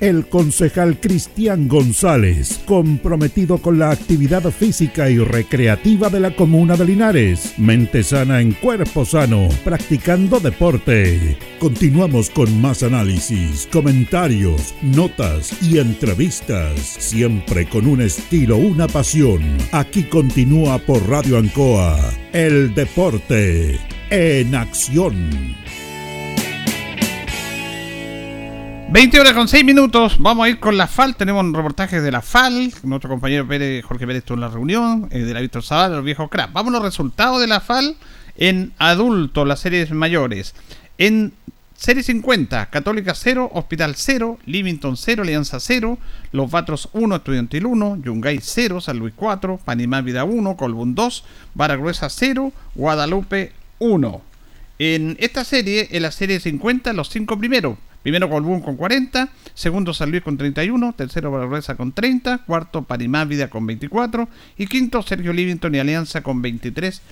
El concejal Cristian González, comprometido con la actividad física y recreativa de la comuna de Linares. Mente sana en cuerpo sano, practicando deporte. Continuamos con más análisis, comentarios, notas y entrevistas. Siempre con un estilo, una pasión. Aquí continúa por Radio Ancoa, el deporte en acción. veinte horas con seis minutos, vamos a ir con la F A L. Tenemos un reportaje de la F A L. Nuestro compañero Pérez, Jorge Pérez estuvo en la reunión, eh, de la Víctor Zavala, los viejos crap. Vamos a los resultados de la F A L en adultos, las series mayores. En serie cincuenta, Católica cero, Hospital cero, Livington cero, Alianza cero, Los Batros uno, Estudiantil uno, Yungay cero, San Luis cuatro, Panimá Vida uno, Colbún dos, Baragruesa cero, Guadalupe uno. En esta serie, en la serie cincuenta, los cinco primeros. Primero Colbún con cuarenta, segundo San Luis con treinta y uno, tercero Barbaresa con treinta, cuarto Panimá Vida con veinticuatro y quinto Sergio Livington y Alianza con veintitrés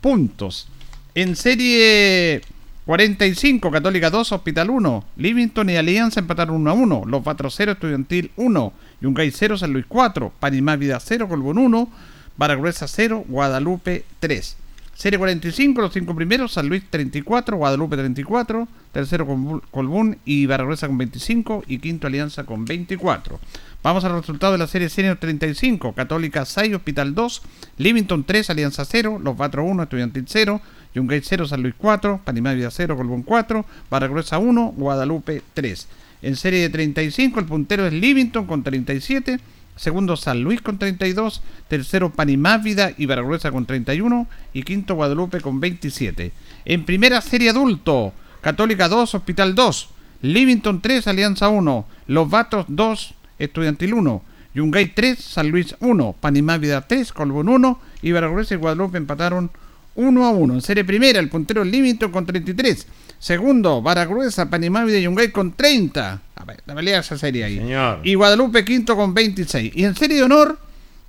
puntos. En serie cuarenta y cinco, Católica dos, Hospital uno, Livington y Alianza empataron uno a uno, Los Batros cero, Estudiantil uno, Yungay cero, San Luis cuatro, Panimá Vida cero, Colbún uno, Barbaresa cero, Guadalupe tres. Serie cuarenta y cinco, los cinco primeros, San Luis treinta y cuatro, Guadalupe treinta y cuatro, tercero Colbún y Barrabresa con veinticinco y quinto Alianza con veinticuatro. Vamos al resultado de la serie senior treinta y cinco, Católica seis, Hospital dos, Livington tres, Alianza cero, Los Batros uno, Estudiantil cero, Yungay cero, San Luis cuatro, Panimávida cero, Colbún cuatro, Barrabresa uno, Guadalupe tres. En serie de treinta y cinco el puntero es Livington con treinta y siete, segundo San Luis con treinta y dos, tercero Panimávida y Baragruesa con treinta y uno y quinto Guadalupe con veintisiete. En primera serie adulto, Católica dos, Hospital dos, Livington tres, Alianza uno, Los Batos dos, Estudiantil uno, Yungay tres, San Luis uno, Panimávida tres, Colbún uno y Baragruesa y Guadalupe empataron uno a uno. En serie primera el puntero es Livington con treinta y tres, segundo Baragruesa, Panimávida y Yungay con treinta. La pelea esa serie ahí. Señor. Y Guadalupe quinto con veintiséis. Y en serie de honor,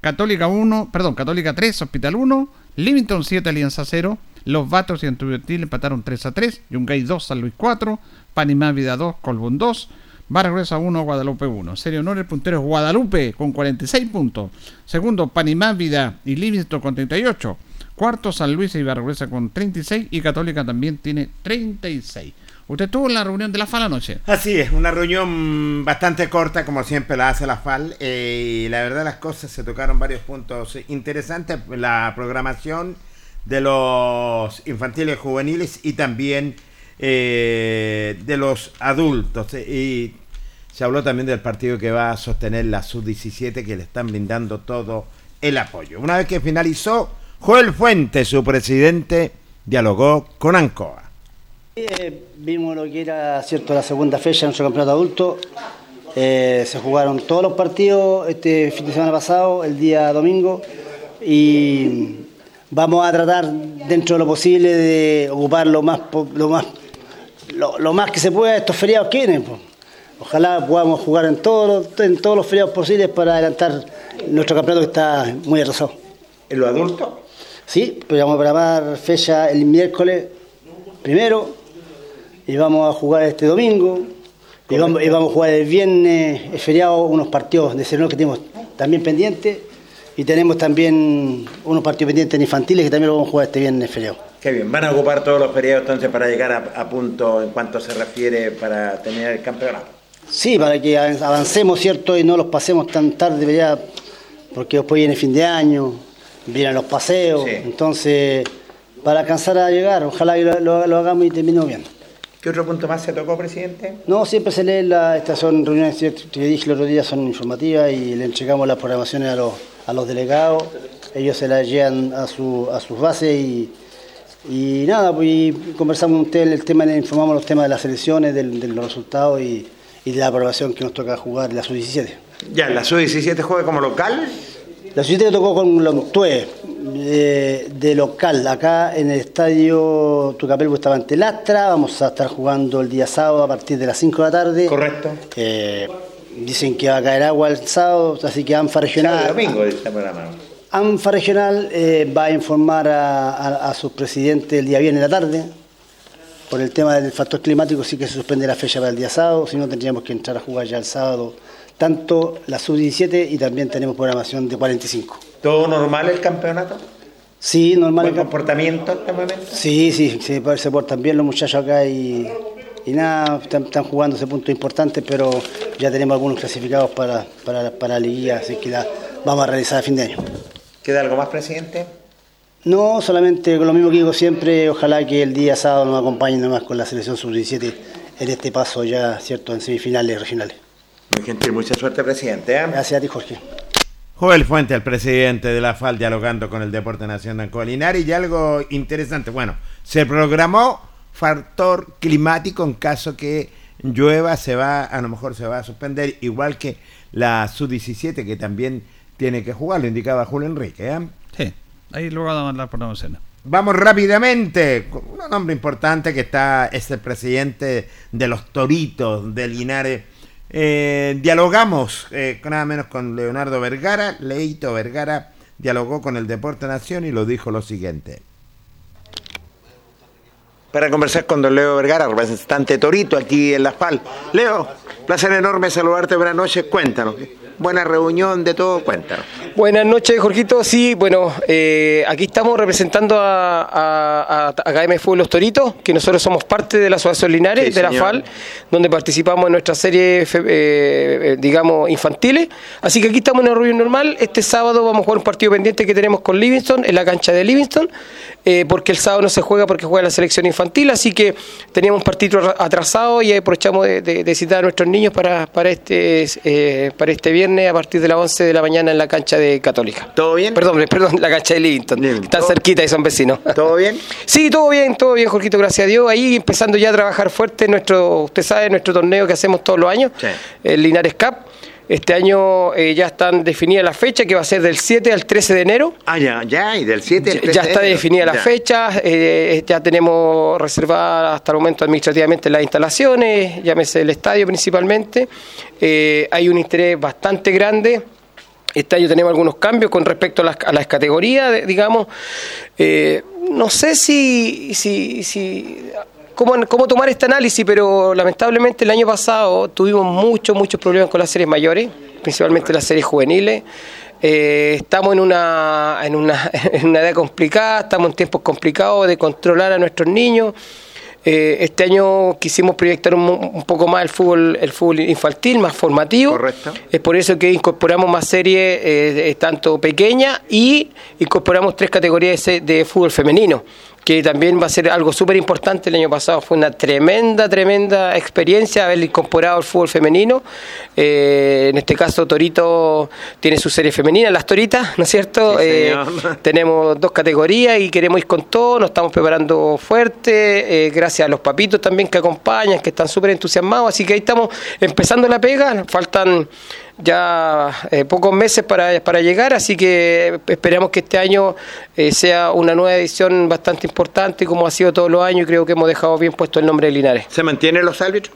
Católica uno, perdón, Católica tres, Hospital uno, Livington siete, Alianza cero, Los Batos y Estudiantil empataron tres a tres, Yungay dos, San Luis cuatro, Panimávida dos, Colbún dos, Barrabresa uno, Guadalupe uno. En serie de honor el puntero es Guadalupe con cuarenta y seis puntos. Segundo, Panimávida y Livington con treinta y ocho. Cuarto, San Luis y Barrabresa con treinta y seis y Católica también tiene treinta y seis. Usted estuvo en la reunión de la FAL anoche. Así es, una reunión bastante corta, como siempre la hace la FAL, eh, y la verdad las cosas se tocaron varios puntos interesantes, la programación de los infantiles juveniles y también eh, de los adultos, y se habló también del partido que va a sostener la sub diecisiete, que le están brindando todo el apoyo. Una vez que finalizó, Joel Fuentes, su presidente, dialogó con ANCOA. Eh, vimos lo que era cierto la segunda fecha de nuestro campeonato adulto. Eh, se jugaron todos los partidos este fin de semana pasado, el día domingo, y vamos a tratar dentro de lo posible de ocupar lo más lo más lo, lo más que se pueda estos feriados que vienen. Pues. Ojalá podamos jugar en todos los, en todos los feriados posibles para adelantar nuestro campeonato que está muy atrasado. ¿En los adultos? Sí, pero vamos a programar fecha el miércoles primero. Y vamos a jugar este domingo, y vamos, y vamos a jugar el viernes, el feriado, unos partidos de señor que tenemos también pendientes, y tenemos también unos partidos pendientes en infantiles que también lo vamos a jugar este viernes feriado. Qué bien, van a ocupar todos los feriados entonces para llegar a, a punto en cuanto se refiere para terminar el campeonato. Sí, para que avancemos, ¿cierto? Y no los pasemos tan tarde ya, porque después viene el fin de año, vienen los paseos, sí. Entonces para alcanzar a llegar, ojalá lo, lo, lo hagamos y terminemos bien. ¿Qué otro punto más se tocó, presidente? No, siempre se lee, la, estas son reuniones que dije el otro día, son informativas y le entregamos las programaciones a los, a los delegados, ellos se las llevan a, su, a sus bases y, y nada, pues conversamos con usted el tema, le informamos los temas de las elecciones, del, de los resultados y, y de la aprobación que nos toca jugar la sub diecisiete. ¿Ya la sub diecisiete juega como local? La sub diecisiete tocó con Lontué, de, de local, acá en el estadio Tucapel Bustamante Lastra. Vamos a estar jugando el día sábado a partir de las cinco de la tarde. Correcto. Eh, dicen que va a caer agua el sábado, así que ANFA Regional. El domingo este programa. ANFA Regional eh, va a informar a, a, a sus presidentes el día viernes de la tarde. Por el tema del factor climático, sí que se suspende la fecha para el día sábado, si no tendríamos que entrar a jugar ya el sábado. Tanto la sub diecisiete y también tenemos programación de cuarenta y cinco. ¿Todo normal el campeonato? Sí, normal. ¿Buen el comportamiento este momento? Sí, sí, sí, se portan bien los muchachos acá y, y nada, están, están jugando ese punto importante, pero ya tenemos algunos clasificados para, para, para la liguilla, así que la vamos a realizar a fin de año. ¿Queda algo más, presidente? No, solamente con lo mismo que digo siempre, ojalá que el día sábado nos acompañen nomás con la selección sub diecisiete en este paso ya, ¿cierto?, en semifinales regionales. Muy gentil, mucha suerte, presidente. ¿eh? Gracias a ti, Jorge. Joel Fuente, el presidente de la FAL, dialogando con el Deporte Nacional de Ancoa Linares. Y algo interesante, bueno, se programó factor climático en caso que llueva, se va, a lo mejor se va a suspender, igual que la sub diecisiete, que también tiene que jugar, lo indicaba Julio Enrique. ¿eh? Sí, ahí luego vamos a hablar por la docena. Vamos rápidamente, con un nombre importante que está, es el presidente de los Toritos de Linares. Eh, dialogamos eh, nada menos con Leonardo Vergara. Leito Vergara dialogó con el Deporte Nación y lo dijo lo siguiente. Para conversar con don Leo Vergara, representante Torito aquí en la FAL. Leo, placer enorme saludarte, buenas noches, cuéntanos. buena reunión de todo, cuenta. Buenas noches, Jorgito. Sí, bueno, eh, aquí estamos representando a, a, a K M F U Los Toritos, que nosotros somos parte de la Asociación Linares, sí, de la F A L, donde participamos en nuestra serie, eh, digamos, infantiles. Así que aquí estamos en una reunión normal. Este sábado vamos a jugar un partido pendiente que tenemos con Livingston, en la cancha de Livingston, eh, porque el sábado no se juega porque juega la selección infantil, así que teníamos un partido atrasado y aprovechamos de, de, de citar a nuestros niños para, para, este, eh, para este viernes a partir de las once de la mañana en la cancha de Católica. ¿Todo bien? Perdón, perdón, la cancha de Livingston, bien, está cerquita y son vecinos. ¿Todo bien? Sí, todo bien, todo bien, Jorgito, gracias a Dios. Ahí empezando ya a trabajar fuerte nuestro, usted sabe, nuestro torneo que hacemos todos los años, sí, el Linares Cup. Este año eh, ya están definidas la fecha, que va a ser del siete al trece de enero. Ah, ya, ya, y del siete al trece de enero. Ya está definida la ya. fecha, eh, ya tenemos reservadas hasta el momento administrativamente las instalaciones, llámese el estadio principalmente. Eh, hay un interés bastante grande. Este año tenemos algunos cambios con respecto a las, a las categorías, digamos. Eh, no sé si... si, si Cómo, cómo tomar este análisis, pero lamentablemente el año pasado tuvimos muchos, muchos problemas con las series mayores, principalmente las series juveniles. Eh, estamos en una, en, una, en una edad complicada, estamos en tiempos complicados de controlar a nuestros niños. Eh, este año quisimos proyectar un, un poco más el fútbol, el fútbol infantil, más formativo. Correcto. Es por eso que incorporamos más series, eh, tanto pequeñas, y incorporamos tres categorías de, de fútbol femenino, que también va a ser algo súper importante. El año pasado fue una tremenda, tremenda experiencia haber incorporado el fútbol femenino. Eh, en este caso, Torito tiene su serie femenina, las Toritas, ¿no es cierto? Sí, eh, tenemos dos categorías y queremos ir con todo, nos estamos preparando fuerte, eh, gracias a los papitos también que acompañan, que están súper entusiasmados. Así que ahí estamos empezando la pega, faltan ya eh, pocos meses para, para llegar, así que esperamos que este año eh, sea una nueva edición bastante importante, como ha sido todos los años, y creo que hemos dejado bien puesto el nombre de Linares. ¿Se mantienen los árbitros?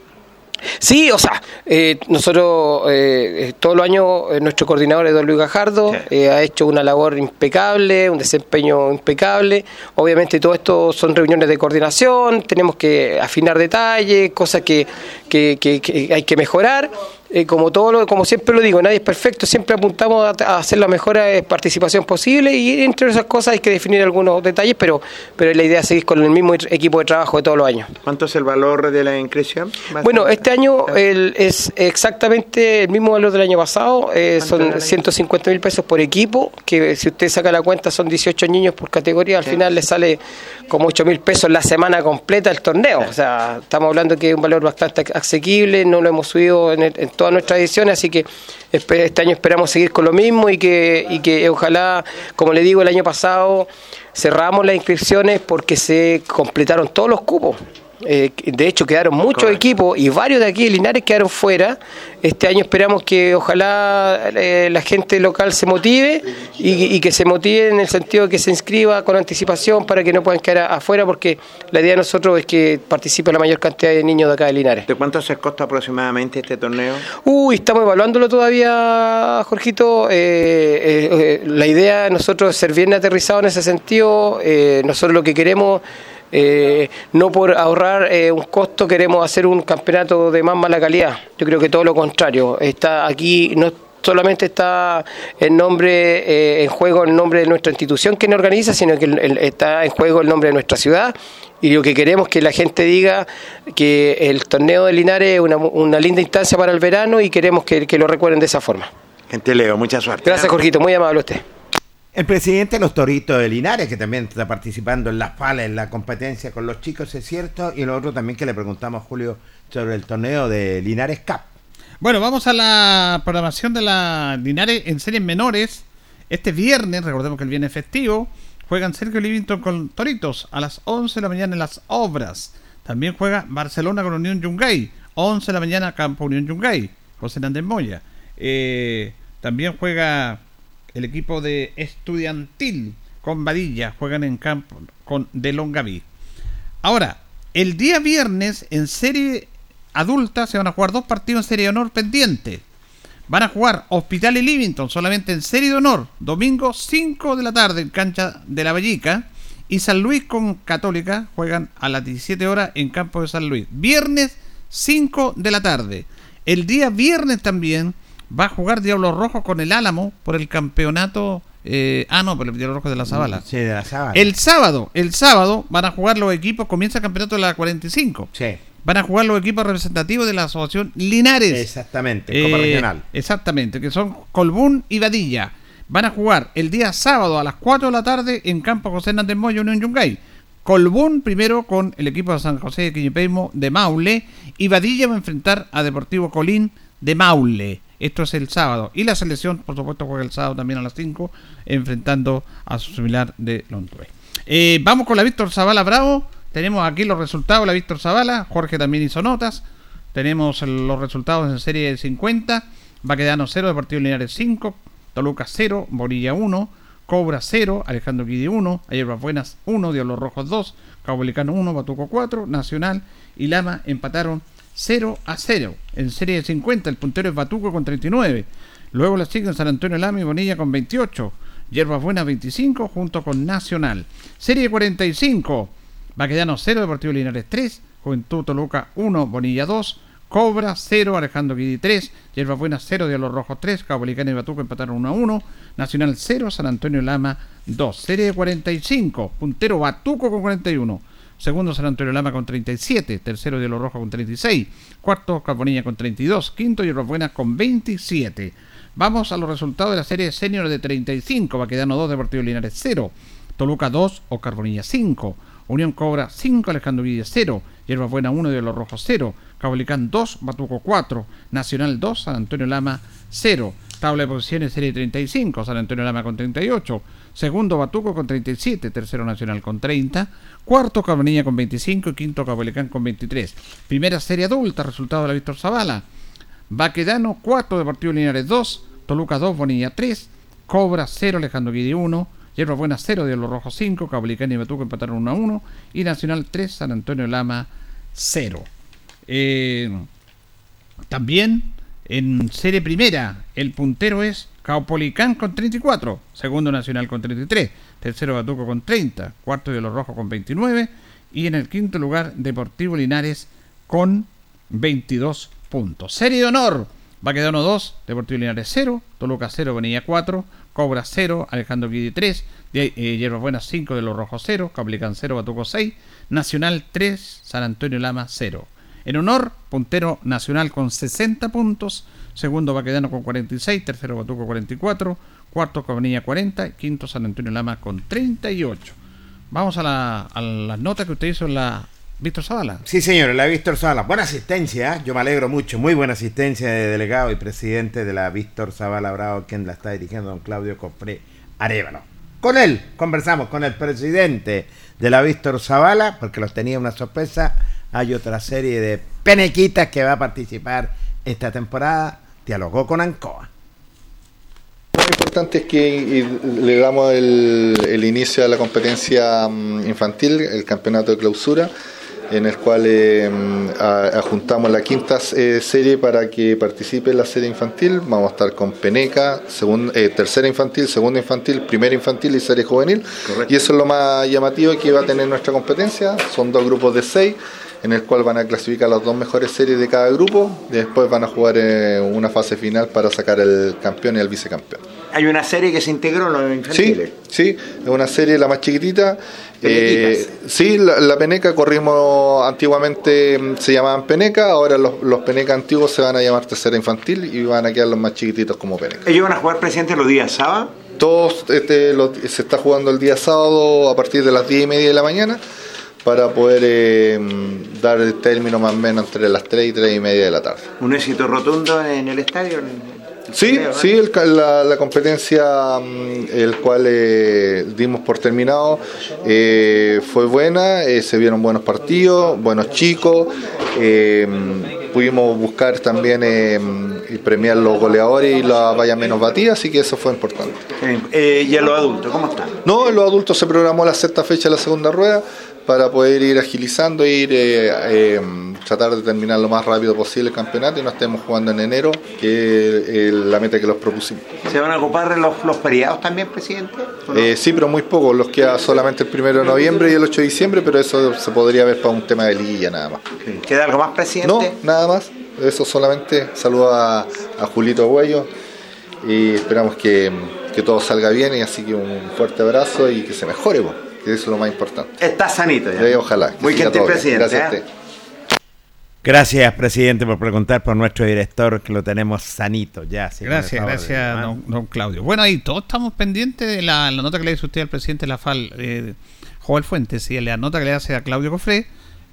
Sí, o sea, eh, nosotros eh, todos los años eh, nuestro coordinador es don Luis Gajardo, sí, eh, ha hecho una labor impecable, un desempeño impecable. Obviamente todo esto son reuniones de coordinación, tenemos que afinar detalles, cosas que, que, que, que hay que mejorar. Eh, como todo lo, como siempre lo digo, nadie es perfecto, siempre apuntamos a, a hacer la mejor participación posible, y entre esas cosas hay que definir algunos detalles, pero pero la idea es seguir con el mismo equipo de trabajo de todos los años. ¿Cuánto es el valor de la inscripción? Bueno, este año el, es exactamente el mismo valor del año pasado, eh, son ciento cincuenta mil pesos por equipo, que si usted saca la cuenta son dieciocho niños por categoría, al sí, final le sale como ocho mil pesos la semana completa el torneo, sí, o sea, estamos hablando que es un valor bastante asequible, no lo hemos subido en, el, en todas nuestras ediciones, así que este año esperamos seguir con lo mismo y que, y que ojalá, como le digo, el año pasado cerramos las inscripciones porque se completaron todos los cupos. Eh, de hecho quedaron muchos Correcto. equipos y varios de aquí de Linares quedaron fuera. Este año esperamos que ojalá eh, la gente local se motive y, y que se motive en el sentido de que se inscriba con anticipación para que no puedan quedar afuera, porque la idea de nosotros es que participe la mayor cantidad de niños de acá de Linares. ¿De cuánto se costa aproximadamente este torneo? Uy, estamos evaluándolo todavía, Jorgito. Eh, eh, eh, la idea de nosotros es ser bien aterrizado en ese sentido. Eh, nosotros lo que queremos... Eh, no por ahorrar eh, un costo queremos hacer un campeonato de más mala calidad. Yo creo que todo lo contrario. Está aquí, no solamente está el nombre eh, en juego el nombre de nuestra institución que nos organiza, sino que el, el, está en juego el nombre de nuestra ciudad. Y lo que queremos es que la gente diga que el torneo de Linares es una, una linda instancia para el verano, y queremos que, que lo recuerden de esa forma. Gente, Leo, mucha suerte. Gracias, Jorgito, muy amable usted. El presidente de los Toritos de Linares, que también está participando en la F A L, en la competencia con los chicos, es cierto, y lo otro también que le preguntamos, Julio, sobre el torneo de Linares Cup. Bueno, vamos a la programación de la Linares en series menores. Este viernes, recordemos que el viernes festivo, juegan Sergio Livingston con Toritos a las once de la mañana en Las Obras. También juega Barcelona con Unión Yungay, once de la mañana Campo Unión Yungay, José Hernández Moya. Eh, también juega... el equipo de Estudiantil con Badilla, juegan en campo con De Longaví. Ahora, el día viernes en serie adulta se van a jugar dos partidos en serie de honor pendiente. Van a jugar Hospital y Livingston solamente en serie de honor, domingo cinco de la tarde en cancha de La Vallica, y San Luis con Católica juegan a las diecisiete horas en campo de San Luis, viernes cinco de la tarde. El día viernes también va a jugar Diablo Rojo con el Álamo por el campeonato. Eh, ah, no, por el Diablo Rojo de la Zavala. Sí, de la Zavala. El sábado, el sábado van a jugar los equipos. Comienza el campeonato de la cuarenta y cinco. Sí. Van a jugar los equipos representativos de la Asociación Linares. Exactamente, Copa eh, Regional. Exactamente, que son Colbún y Badilla. Van a jugar el día sábado a las cuatro de la tarde en Campo José Hernández Moyo, Unión Yungay. Colbún primero con el equipo de San José de Quiñepeimo de Maule, y Badilla va a enfrentar a Deportivo Colín de Maule. Esto es el sábado. Y la selección, por supuesto, juega el sábado también a las cinco, enfrentando a su similar de Lontué. Eh, vamos con la Víctor Zavala Bravo. Tenemos aquí los resultados de la Víctor Zavala. Jorge también hizo notas. Tenemos los resultados en serie cincuenta. Baquedano cero, Deportivo Linares cinco, Toluca cero, Morilla uno, Cobra cero, Alejandro Quidi uno, Hierbas Buenas uno, Diablos Rojos dos, Caupolicano uno, Batuco cuatro, Nacional y Lama empataron cero a cero. En serie cincuenta, el puntero es Batuco con treinta y nueve. Luego la siguen San Antonio Lama y Bonilla con veintiocho. Hierbas Buenas veinticinco junto con Nacional. Serie cuarenta y cinco. Baquedano cero, Deportivo Linares tres, Juventud Toluca uno, Bonilla dos, Cobra cero, Alejandro Guidi tres, Hierbas Buenas cero, Diablos Rojos tres, Caupolicano y Batuco empataron uno a uno, Nacional cero, San Antonio Lama dos. Serie de cuarenta y cinco, puntero Batuco con cuarenta y uno, segundo San Antonio Lama con treinta y siete, tercero Diablos Rojos con treinta y seis, cuarto Carbonilla con treinta y dos, quinto Hierbas Buenas con veintisiete. Vamos a los resultados de la serie senior de treinta y cinco, Baquedano dos, Deportivo Linares cero, Toluca dos, o Carbonilla cinco, Unión Cobra cinco, Alejandro Guille cero, Hierbas Buena uno, Diablos Rojos cero, Caupolicán dos, Batuco cuatro, Nacional dos, San Antonio Lama cero. Tabla de posiciones serie treinta y cinco, San Antonio Lama con treinta y ocho, segundo Batuco con treinta y siete, tercero Nacional con treinta, cuarto Carbonilla con veinticinco y quinto Caupolicán con veintitrés. Primera serie adulta, resultado de la Víctor Zavala: Baquedano cuatro, Deportivo Linares dos, Toluca dos, Bonilla tres, Cobra cero, Alejandro Guille uno, Hierbas Buenas cero, Diablos Rojos cinco, Caupolicán y Batuco empataron uno a uno y Nacional tres, San Antonio Lama cero. Eh, también en serie primera el puntero es Caupolicán con treinta y cuatro, segundo Nacional con treinta y tres, tercero Batuco con treinta, cuarto Diablos Rojos con veintinueve y en el quinto lugar Deportivo Linares con veintidós puntos. Serie de honor: Baquedano dos, Deportivo Linares cero, Toluca cero, Bonilla cuatro, Cobra cero, Alejandro Guidi tres, Die- eh, Hierbas Buenas cinco, de los Rojos cero, Caupolicán cero, Batuco seis, Nacional tres, San Antonio Lama cero. En honor, puntero Nacional con sesenta puntos, segundo Baquedano con cuarenta y seis, tercero Batuco cuarenta y cuatro, cuarto Cabanilla cuarenta, quinto San Antonio Lama con treinta y ocho. Vamos a la, a la nota que usted hizo en la Víctor Zavala. Sí, señor, la Víctor Zavala. Buena asistencia, ¿eh? Yo me alegro mucho. Muy buena asistencia de delegado y presidente de la Víctor Zavala Bravo, quien la está dirigiendo don Claudio Cofré Arevalo. Con él conversamos, con el presidente de la Víctor Zavala, porque los tenía una sorpresa. Hay otra serie de penequitas que va a participar esta temporada. Dialogó con Ancoa. Lo importante es que le damos el, el inicio a la competencia infantil, el campeonato de clausura, en el cual eh, ajuntamos la quinta eh, serie para que participe en la serie infantil. Vamos a estar con Peneca, segunda, eh, tercera infantil, segunda infantil, primera infantil y serie juvenil. Correcto. Y eso es lo más llamativo que va a tener nuestra competencia. Son dos grupos de seis, en el cual van a clasificar las dos mejores series de cada grupo. Después van a jugar eh, una fase final para sacar el campeón y el vicecampeón. Hay una serie que se integró en los infantiles. Sí, sí, es una serie la más chiquitita. Eh, sí, la, la Peneca, corrimos antiguamente, se llamaban Peneca, ahora los, los Peneca antiguos se van a llamar tercera infantil y van a quedar los más chiquititos como Peneca. ¿Ellos van a jugar presente los días sábado? Todos, este, los, se está jugando el día sábado a partir de las diez y media de la mañana, para poder eh, dar el término más o menos entre las tres y tres y media de la tarde. ¿Un éxito rotundo en el estadio? Sí, sí, el, la, la competencia, el cual eh, dimos por terminado, eh, fue buena, eh, se vieron buenos partidos, buenos chicos, eh, pudimos buscar también eh, y premiar los goleadores y las vallas menos batidas, así que eso fue importante. Eh, ¿Y a los adultos, cómo están? No, en los adultos se programó la sexta fecha de la segunda rueda, para poder ir agilizando e ir eh, eh, tratar de terminar lo más rápido posible el campeonato y no estemos jugando en enero, que es la meta que los propusimos. ¿Se van a ocupar los, los feriados también, presidente? No? Eh, sí, pero muy poco, los queda solamente el primero de noviembre y el ocho de diciembre, pero eso se podría ver para un tema de liguilla nada más. ¿Queda algo más, presidente? No, nada más. eso solamente. Saludo a, a Julito Agüello y esperamos que, que todo salga bien, y así que un fuerte abrazo y que se mejore, vos, que eso es lo más importante. Está sanito ya. Sí, ojalá. Muy gentil, presidente. Gracias, ¿eh? A usted. Gracias, presidente, por preguntar por nuestro director, que lo tenemos sanito ya. Si gracias, gracias, don, don Claudio. Bueno, ahí todos estamos pendientes de la, la nota que le hizo usted al presidente de la F A L, eh, Joel Fuentes, y la nota que le hace a Claudio Cofré,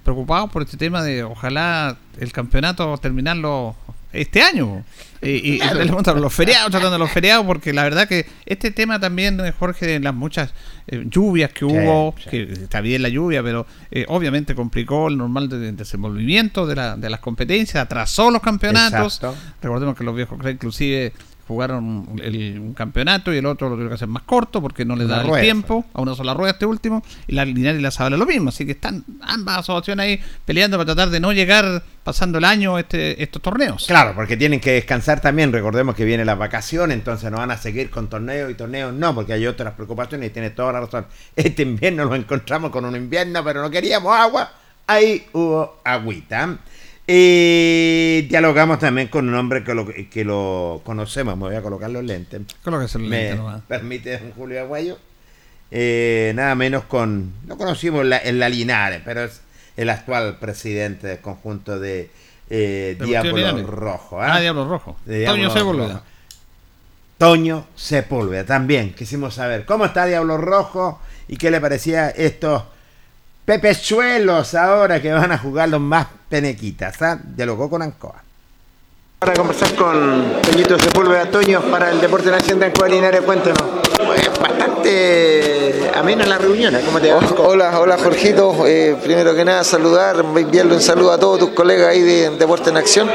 preocupado por este tema de ojalá el campeonato terminarlo este año. Y, y claro. Los feriados, tratando de los feriados, porque la verdad que este tema también, Jorge, de las muchas eh, lluvias que hubo, sí, sí. que está bien la lluvia, pero eh, obviamente complicó el normal de, de desenvolvimiento de, la, de las competencias, atrasó los campeonatos. Exacto. Recordemos que los viejos inclusive jugaron el, un campeonato y el otro lo tuvieron que hacer más corto porque no les da el tiempo a una sola rueda este último, y la Linares y la Zavala lo mismo, así que están ambas asociaciones ahí peleando para tratar de no llegar pasando el año este, estos torneos. Claro, porque tienen que descansar también, recordemos que viene la vacación, entonces no van a seguir con torneos y torneos, no, porque hay otras preocupaciones y tiene toda la razón. Este invierno lo encontramos con un invierno, pero no queríamos agua, ahí hubo agüita. Eh, dialogamos también con un hombre que lo, que lo conocemos. Me voy a colocar los lentes. Colóquese los lentes nomás. Permite, don Julio Aguayo. Eh, nada menos con. Lo conocimos en la, en la Linares, pero es el actual presidente del conjunto de eh, Diablo Rojo. ¿Eh? Ah, Diablo Rojo. De Diablo Toño Sepúlveda. Rojo. Toño Sepúlveda también. Quisimos saber cómo está Diablo Rojo y qué le parecía estos pepechuelos ahora que van a jugar los más penequitas, ¿eh? Dialogó con Ancoa. Para conversar con Toñito Sepúlveda, Toño, para el Deporte Nacional de Ancoa Linares, cuéntanos. Pues bastante amena la reunión, ¿eh? ¿Cómo te va? Hola, hola Jorgito, eh, primero que nada saludar, enviarle un saludo a todos tus colegas ahí de Deporte en Acción.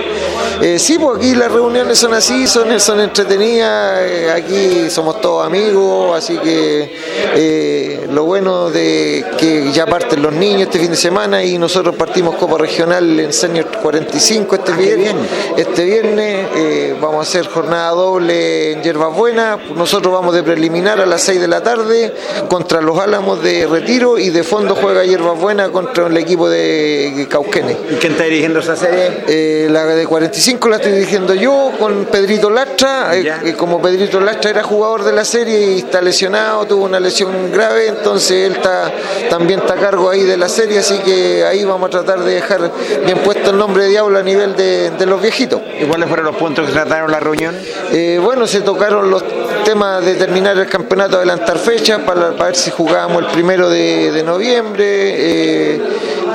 Eh, sí, pues aquí las reuniones son así, son, son entretenidas, eh, aquí somos todos amigos, así que eh, lo bueno de que ya parten los niños este fin de semana y nosotros partimos Copa Regional en Senior cuarenta y cinco este viernes, este viernes eh, vamos a hacer jornada doble en Yerbas Buenas, nosotros vamos de preliminar a las seis de la tarde contra los Álamos de Retiro y de fondo juega Yerbas Buenas contra el equipo de Cauquenes. ¿Y quién está dirigiendo esa serie? Eh, la de cuarenta y cinco la estoy dirigiendo yo con Pedrito Lastra, eh, como Pedrito Lastra era jugador de la serie y está lesionado, tuvo una lesión grave, entonces él está, también está a cargo ahí de la serie, así que ahí vamos a tratar de dejar bien puesto el nombre de Diablo a nivel de, de los viejitos. ¿Y cuáles fueron los puntos que trataron la reunión? Eh, bueno, se tocaron los temas de terminar el campeonato, adelantar fechas para, para ver si jugábamos el primero de, de noviembre eh,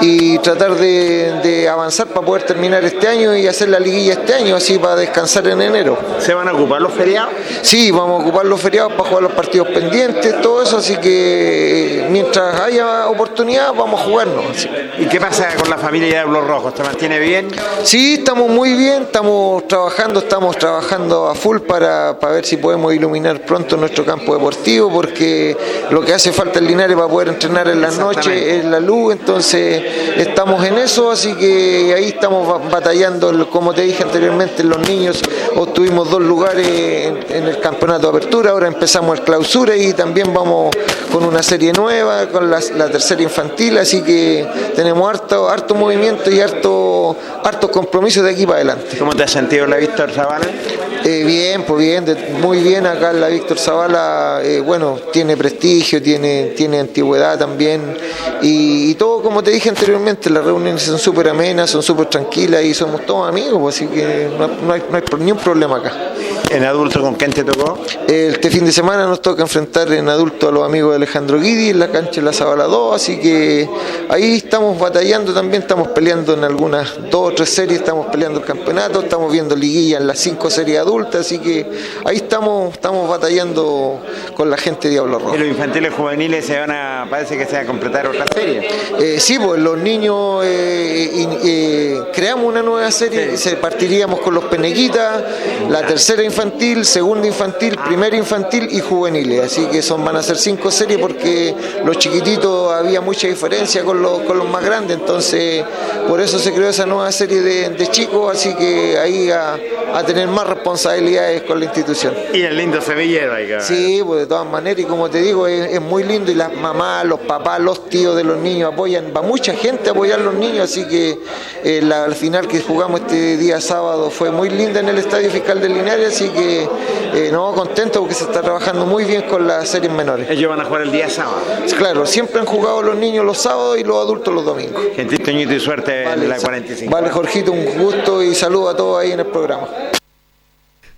y tratar de, de avanzar para poder terminar este año y hacer la liguilla este año, así para descansar en enero. ¿Se van a ocupar los feriados? Sí, vamos a ocupar los feriados para jugar los partidos pendientes, todo eso, así que mientras haya oportunidad vamos a jugarnos. Así. ¿Y qué pasa con la familia de Diablo Rojo? ¿Te mantiene bien? Sí, estamos muy bien, estamos trabajando, estamos trabajando a full para, para ver si podemos iluminar pronto nuestro campo deportivo, porque lo que hace falta en Linares para poder entrenar en las noches es la luz, entonces estamos en eso, así que ahí estamos batallando, el, como te dije anteriormente, los niños obtuvimos dos lugares en, en el campeonato de apertura, ahora empezamos el clausura y también vamos con una serie nueva, con la, la tercera infantil, así que tenemos harto, harto movimiento y harto, harto compromiso de aquí para adelante. ¿Cómo te has sentido la Víctor Zavala? Eh, bien, pues bien, de, muy bien acá la Víctor Zavala, eh, bueno, tiene prestigio, tiene, tiene antigüedad también y, y todo como te dije anteriormente, las reuniones son súper amenas, son súper tranquilas y somos todos amigos, así que no, no, hay, no hay ni un problema acá. ¿En adulto con quién te tocó? Este fin de semana nos toca enfrentar en adulto a los amigos de Alejandro Guidi en la cancha de la Zavala dos, así que ahí estamos batallando también, estamos peleando en algunas dos o tres series, estamos peleando el campeonato, estamos viendo liguilla en las cinco series adultas, así que ahí estamos, estamos batallando con la gente de Diablo Rojo. ¿Y los infantiles juveniles se van a, parece que se va a completar otra serie? Eh, sí, pues los niños eh, in, eh, creamos una nueva serie, sí. Se partiríamos con los penequitas, la tercera infantil, segunda infantil, primera infantil y juveniles, así que son, van a ser cinco series porque los chiquititos había mucha diferencia con los, con los más grandes, entonces por eso se creó esa nueva serie de, de chicos, así que ahí a, a tener más responsabilidades con la institución. Y el lindo semillero ahí, cabrón. Sí, pues de todas maneras, y como te digo, es, es muy lindo, y las mamás, los papás, los tíos de los niños apoyan, va mucha gente a apoyar a los niños, así que eh, la, al final que jugamos este día sábado fue muy linda en el Estadio Fiscal de Linares, así que eh, no, contento porque se está trabajando muy bien con las series menores. Ellos van a jugar el día sábado. Claro, siempre han jugado los niños los sábados y los adultos los domingos. Gentil Toñito y suerte vale, en la cuarenta y cinco. Vale, Jorgito, un gusto y saludo a todos ahí en el programa.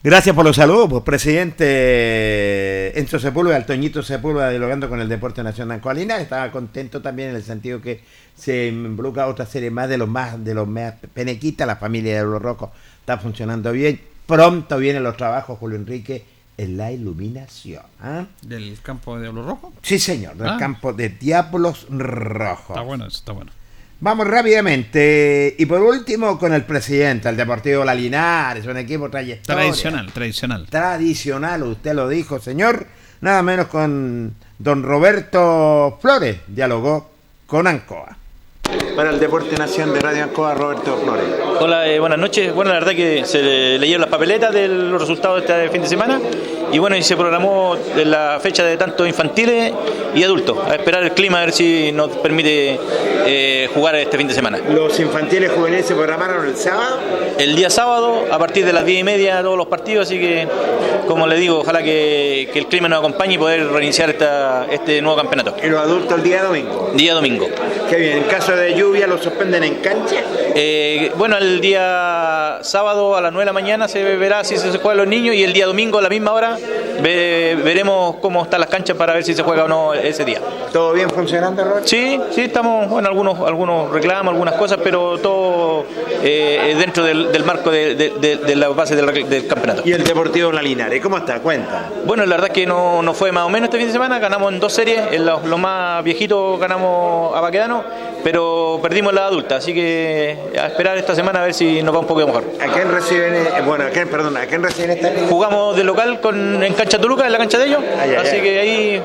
Gracias por los saludos, pues, presidente Enzo Sepúlveda, el Toñito Sepúlveda, dialogando con el Deporte Nacional Ancoalina. Estaba contento también en el sentido que se involucra otra serie más de los más de los más penequistas, la familia de los Rocos está funcionando bien. Pronto vienen los trabajos, Julio Enrique, en la iluminación. ¿Eh? ¿Del campo de Diablos Rojos? Sí, señor, del ah. campo de Diablos Rojos. Está bueno, eso está bueno. Vamos rápidamente, y por último con el presidente, el Deportivo La Linares, un equipo trayectoria. Tradicional, tradicional. Tradicional, usted lo dijo, señor. Nada menos con don Roberto Flores, dialogó con Ancoa. Para el Deporte Nación de Radio Ancoa, Roberto Flores. Hola, eh, buenas noches. Bueno, la verdad que se leyeron las papeletas de los resultados de este fin de semana y bueno, y se programó la fecha de tanto infantiles y adultos. A esperar el clima, a ver si nos permite eh, jugar este fin de semana. ¿Los infantiles juveniles se programaron el sábado? El día sábado, a partir de las diez y media, todos los partidos, así que, como le digo, ojalá que, que el clima nos acompañe y poder reiniciar esta, este nuevo campeonato. ¿Y los adultos el día domingo? Día domingo. Qué bien, en caso de lluvia, ¿lo suspenden en cancha? Eh, bueno, el día sábado a las nueve de la mañana se verá si se juegan los niños, y el día domingo a la misma hora ve, veremos cómo están las canchas para ver si se juega o no ese día. ¿Todo bien funcionando, Robert? Sí, sí, estamos, bueno, algunos algunos reclamos, algunas cosas, pero todo eh, dentro del, del marco de, de, de, de la base del, del campeonato. ¿Y el Deportivo La Linares? ¿Cómo está? Cuenta. Bueno, la verdad es que no, no fue más o menos este fin de semana, ganamos en dos series, en los, los más viejitos ganamos a Baquedano, pero perdimos la adulta, así que a esperar esta semana a ver si nos va un poco mejor. ¿A quién reciben? Bueno, a quién, perdón, ¿a quién reciben esta? Jugamos de local con, en cancha Toluca, en la cancha de ellos, ay, así ay, que ahí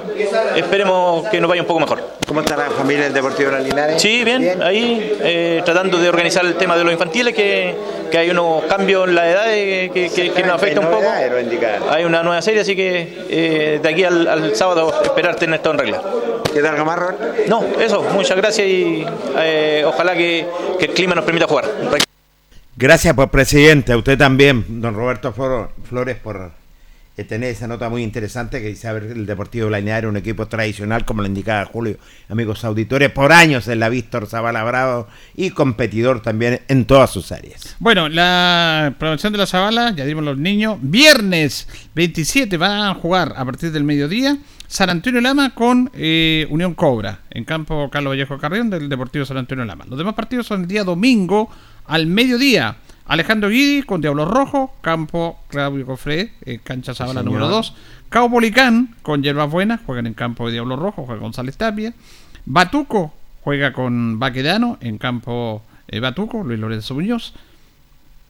esperemos que nos vaya un poco mejor. ¿Cómo está la familia del Deportivo de Linares? Sí, bien, bien. ahí eh, tratando de organizar el tema de los infantiles, que, que hay unos cambios en la edad que, que, que, que nos afecta un poco. Hay una nueva serie, así que eh, de aquí al, al sábado esperar tener todo en regla. ¿Queda algo más, Ron? No, eso, muchas gracias y eh, ojalá que, que el clima nos permita jugar. Gracias, pues, presidente, a usted también, don Roberto Flores, por tener esa nota muy interesante que dice, a ver, el Deportivo Linares, un equipo tradicional, como lo indicaba Julio, amigos auditores, por años en la Víctor Zavala Bravo y competidor también en todas sus áreas. Bueno, la programación de la Zavala, ya dimos los niños, viernes veintisiete van a jugar a partir del mediodía San Antonio Lama con eh, Unión Cobra, en campo Carlos Vallejo Carrión del Deportivo San Antonio Lama. Los demás partidos son el día domingo al mediodía. Alejandro Guidi con Diablos Rojos, campo Claudio Cofré, eh, cancha Zavala sí, número dos. Caupolicán con Yerbas Buenas, juegan en campo de Diablos Rojos, juega González Tapia. Batuco juega con Baquedano, en campo eh, Batuco, Luis Lorenzo Muñoz.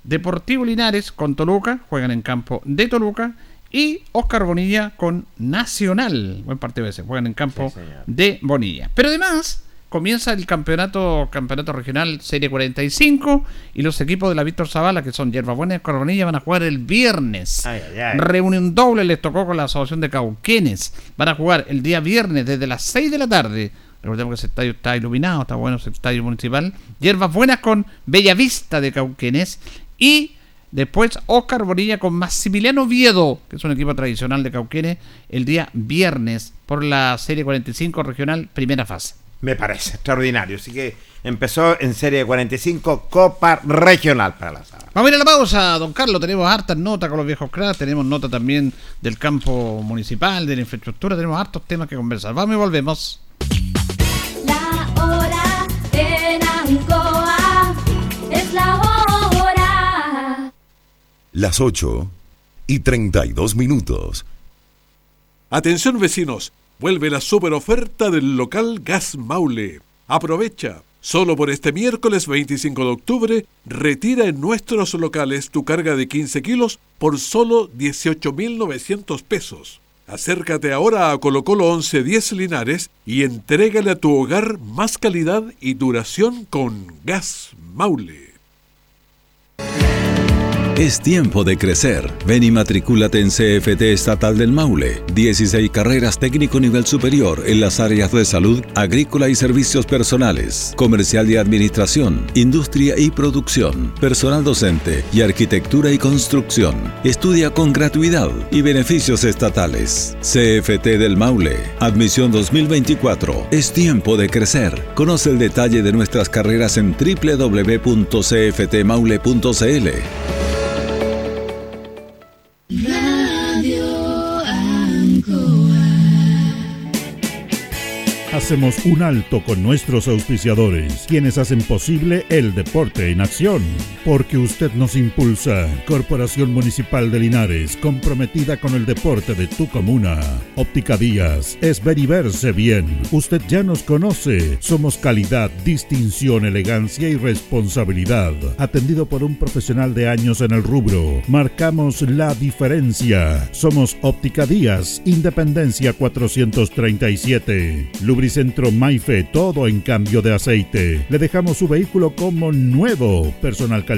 Deportivo Linares con Toluca, juegan en campo de Toluca. Y Oscar Bonilla con Nacional, buen partido ese, juegan en campo sí, de Bonilla. Pero además comienza el campeonato campeonato regional serie cuarenta y cinco y los equipos de la Víctor Zavala, que son Yerbas Buenas y Coronilla, van a jugar el viernes. Ay, ay, ay. Reunión doble les tocó con la asociación de Cauquenes, van a jugar el día viernes desde las seis de la tarde. Recordemos que ese estadio está iluminado, está bueno ese estadio municipal. Yerbas Buenas con Bellavista de Cauquenes, y después Oscar Bonilla con Maximiliano Oviedo, que es un equipo tradicional de Cauquenes, el día viernes por la serie cuarenta y cinco regional primera fase. Me parece extraordinario. Así que empezó en serie cuarenta y cinco Copa Regional para la Zavala. Vamos a ir a la pausa, don Carlos. Tenemos hartas notas con los viejos cracks. Tenemos nota también del campo municipal, de la infraestructura. Tenemos hartos temas que conversar. Vamos y volvemos. La hora en Ancoa es la hora. Las ocho y treinta y dos minutos. Atención, vecinos. Vuelve la superoferta del local Gas Maule. Aprovecha. Solo por este miércoles veinticinco de octubre, retira en nuestros locales tu carga de quince kilos por solo dieciocho mil novecientos pesos. Acércate ahora a Colo Colo once diez Linares y entrégale a tu hogar más calidad y duración con Gas Maule. Es tiempo de crecer. Ven y matricúlate en C F T Estatal del Maule. dieciséis carreras técnico nivel superior en las áreas de salud, agrícola y servicios personales, comercial y administración, industria y producción, personal docente y arquitectura y construcción. Estudia con gratuidad y beneficios estatales. C F T del Maule. Admisión dos mil veinticuatro. Es tiempo de crecer. Conoce el detalle de nuestras carreras en doble u doble u doble u punto c f t maule punto c l. Radio Ancoa. Hacemos un alto con nuestros auspiciadores, quienes hacen posible el deporte en acción. Porque usted nos impulsa. Corporación Municipal de Linares, comprometida con el deporte de tu comuna. Óptica Díaz, es ver y verse bien. Usted ya nos conoce. Somos calidad, distinción, elegancia y responsabilidad. Atendido por un profesional de años en el rubro. Marcamos la diferencia. Somos Óptica Díaz, Independencia cuatrocientos treinta y siete. Lubricentro Maife, todo en cambio de aceite. Le dejamos su vehículo como nuevo. Personal calificado.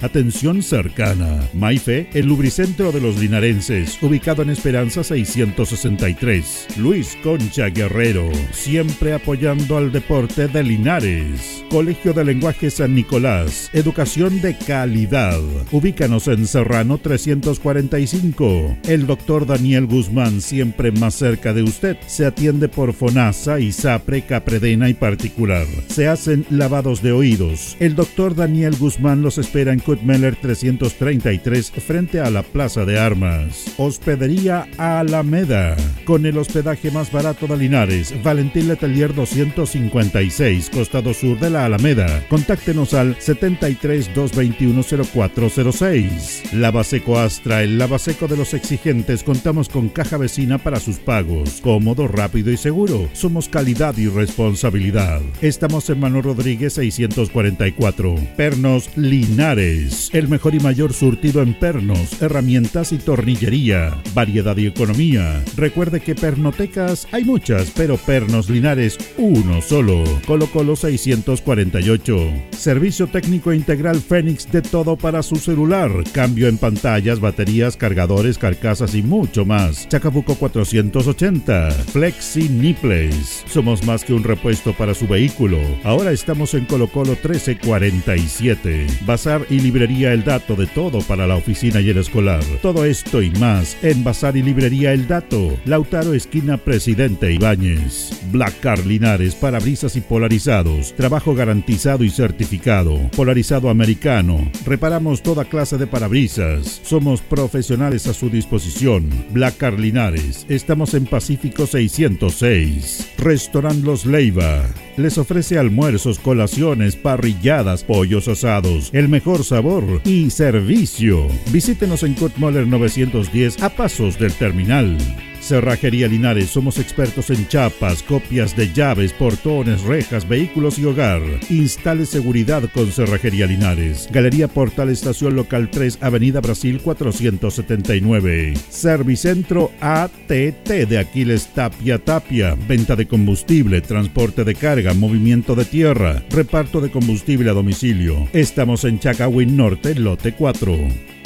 Atención cercana. Maife, el lubricentro de los linarenses. Ubicado en Esperanza seiscientos sesenta y tres. Luis Concha Guerrero, siempre apoyando al deporte de Linares. Colegio de Lenguaje San Nicolás, educación de calidad. Ubícanos en Serrano trescientos cuarenta y cinco. El doctor Daniel Guzmán, siempre más cerca de usted. Se atiende por FONASA, ISAPRE, Capredena y particular. Se hacen lavados de oídos. El doctor Daniel Guzmán los espera en Kutmeller trescientos treinta y tres, frente a la Plaza de Armas. Hospedería Alameda, con el hospedaje más barato de Linares. Valentín Letelier doscientos cincuenta y seis, costado sur de la Alameda. Contáctenos al setenta y tres, doscientos veintiuno, cero cuatro cero seis. Lavaseco Astra, el lavaseco de los exigentes. Contamos con caja vecina para sus pagos. Cómodo, rápido y seguro. Somos calidad y responsabilidad. Estamos en Manuel Rodríguez seiscientos cuarenta y cuatro. Pernos Linares, el mejor y mayor surtido en pernos, herramientas y tornillería. Variedad y economía. Recuerde que pernotecas hay muchas, pero Pernos Linares uno solo. Colo Colo seiscientos cuarenta y ocho. Servicio técnico integral Fénix, de todo para su celular. Cambio en pantallas, baterías, cargadores, carcasas y mucho más. Chacabuco cuatrocientos ochenta. Flexi Niples. Somos más que un repuesto para su vehículo. Ahora estamos en Colo Colo trece cuarenta y siete. Bazar y librería El Dato, de todo para la oficina y el escolar. Todo esto y más en Bazar y librería El Dato. Lautaro, esquina Presidente Ibáñez. Black Car Linares, parabrisas y polarizados. Trabajo garantizado y certificado. Polarizado americano. Reparamos toda clase de parabrisas. Somos profesionales a su disposición. Black Car Linares. Estamos en Pacífico seiscientos seis. Restaurant Los Leiva. Les ofrece almuerzos, colaciones, parrilladas, pollos asados, el mejor sabor y servicio. Visítenos en Kutmoller novecientos diez, a pasos del terminal. Cerrajería Linares, somos expertos en chapas, copias de llaves, portones, rejas, vehículos y hogar. Instale seguridad con Cerrajería Linares. Galería Portal, Estación Local tres, Avenida Brasil cuatrocientos setenta y nueve. Servicentro A T T de Aquiles Tapia Tapia. Venta de combustible, transporte de carga, movimiento de tierra, reparto de combustible a domicilio. Estamos en Chacawin Norte, lote cuatro.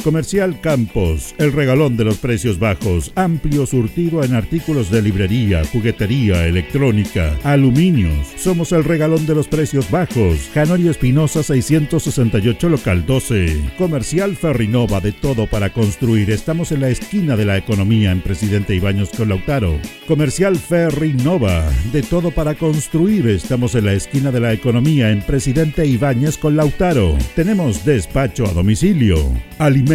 Comercial Campos, el regalón de los precios bajos, amplio surtido en artículos de librería, juguetería, electrónica, aluminios. Somos el regalón de los precios bajos. Janorio Espinosa seiscientos sesenta y ocho, local doce. Comercial Ferrinova, de todo para construir. Estamos en la esquina de la economía, en Presidente Ibáñez con Lautaro. Comercial Ferrinova, de todo para construir. Estamos en la esquina de la economía, en Presidente Ibáñez con Lautaro. Tenemos despacho a domicilio. Alimentos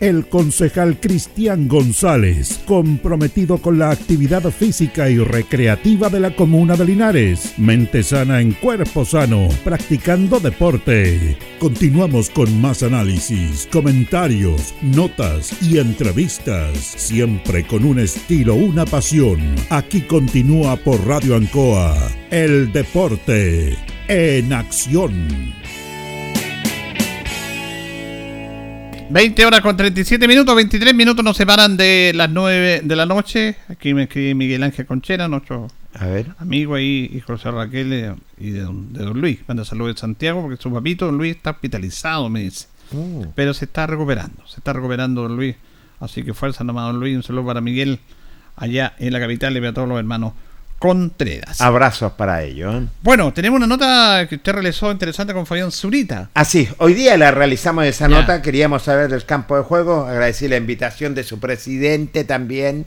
El concejal Cristian González, comprometido con la actividad física y recreativa de la comuna de Linares. Mente sana en cuerpo sano, practicando deporte. Continuamos con más análisis, comentarios, notas y entrevistas. Siempre con un estilo, una pasión. Aquí continúa por Radio Ancoa, el deporte en acción. veinte horas con treinta y siete minutos, veintitrés minutos nos separan de las nueve de la noche. Aquí me escribe Miguel Ángel Conchera, nuestro a ver. amigo ahí, y José Raquel y de don, de don Luis. Manda saludos de Santiago porque su papito don Luis está hospitalizado, me dice. Uh. Pero se está recuperando, se está recuperando don Luis. Así que fuerza nomás don Luis, un saludo para Miguel allá en la capital y a todos los hermanos Contreras. Abrazos para ellos. ¿eh? Bueno, tenemos una nota que usted realizó interesante con Fabián Zurita. Así, ah, hoy día la realizamos esa yeah. nota, queríamos saber del campo de juego, agradecí la invitación de su presidente también,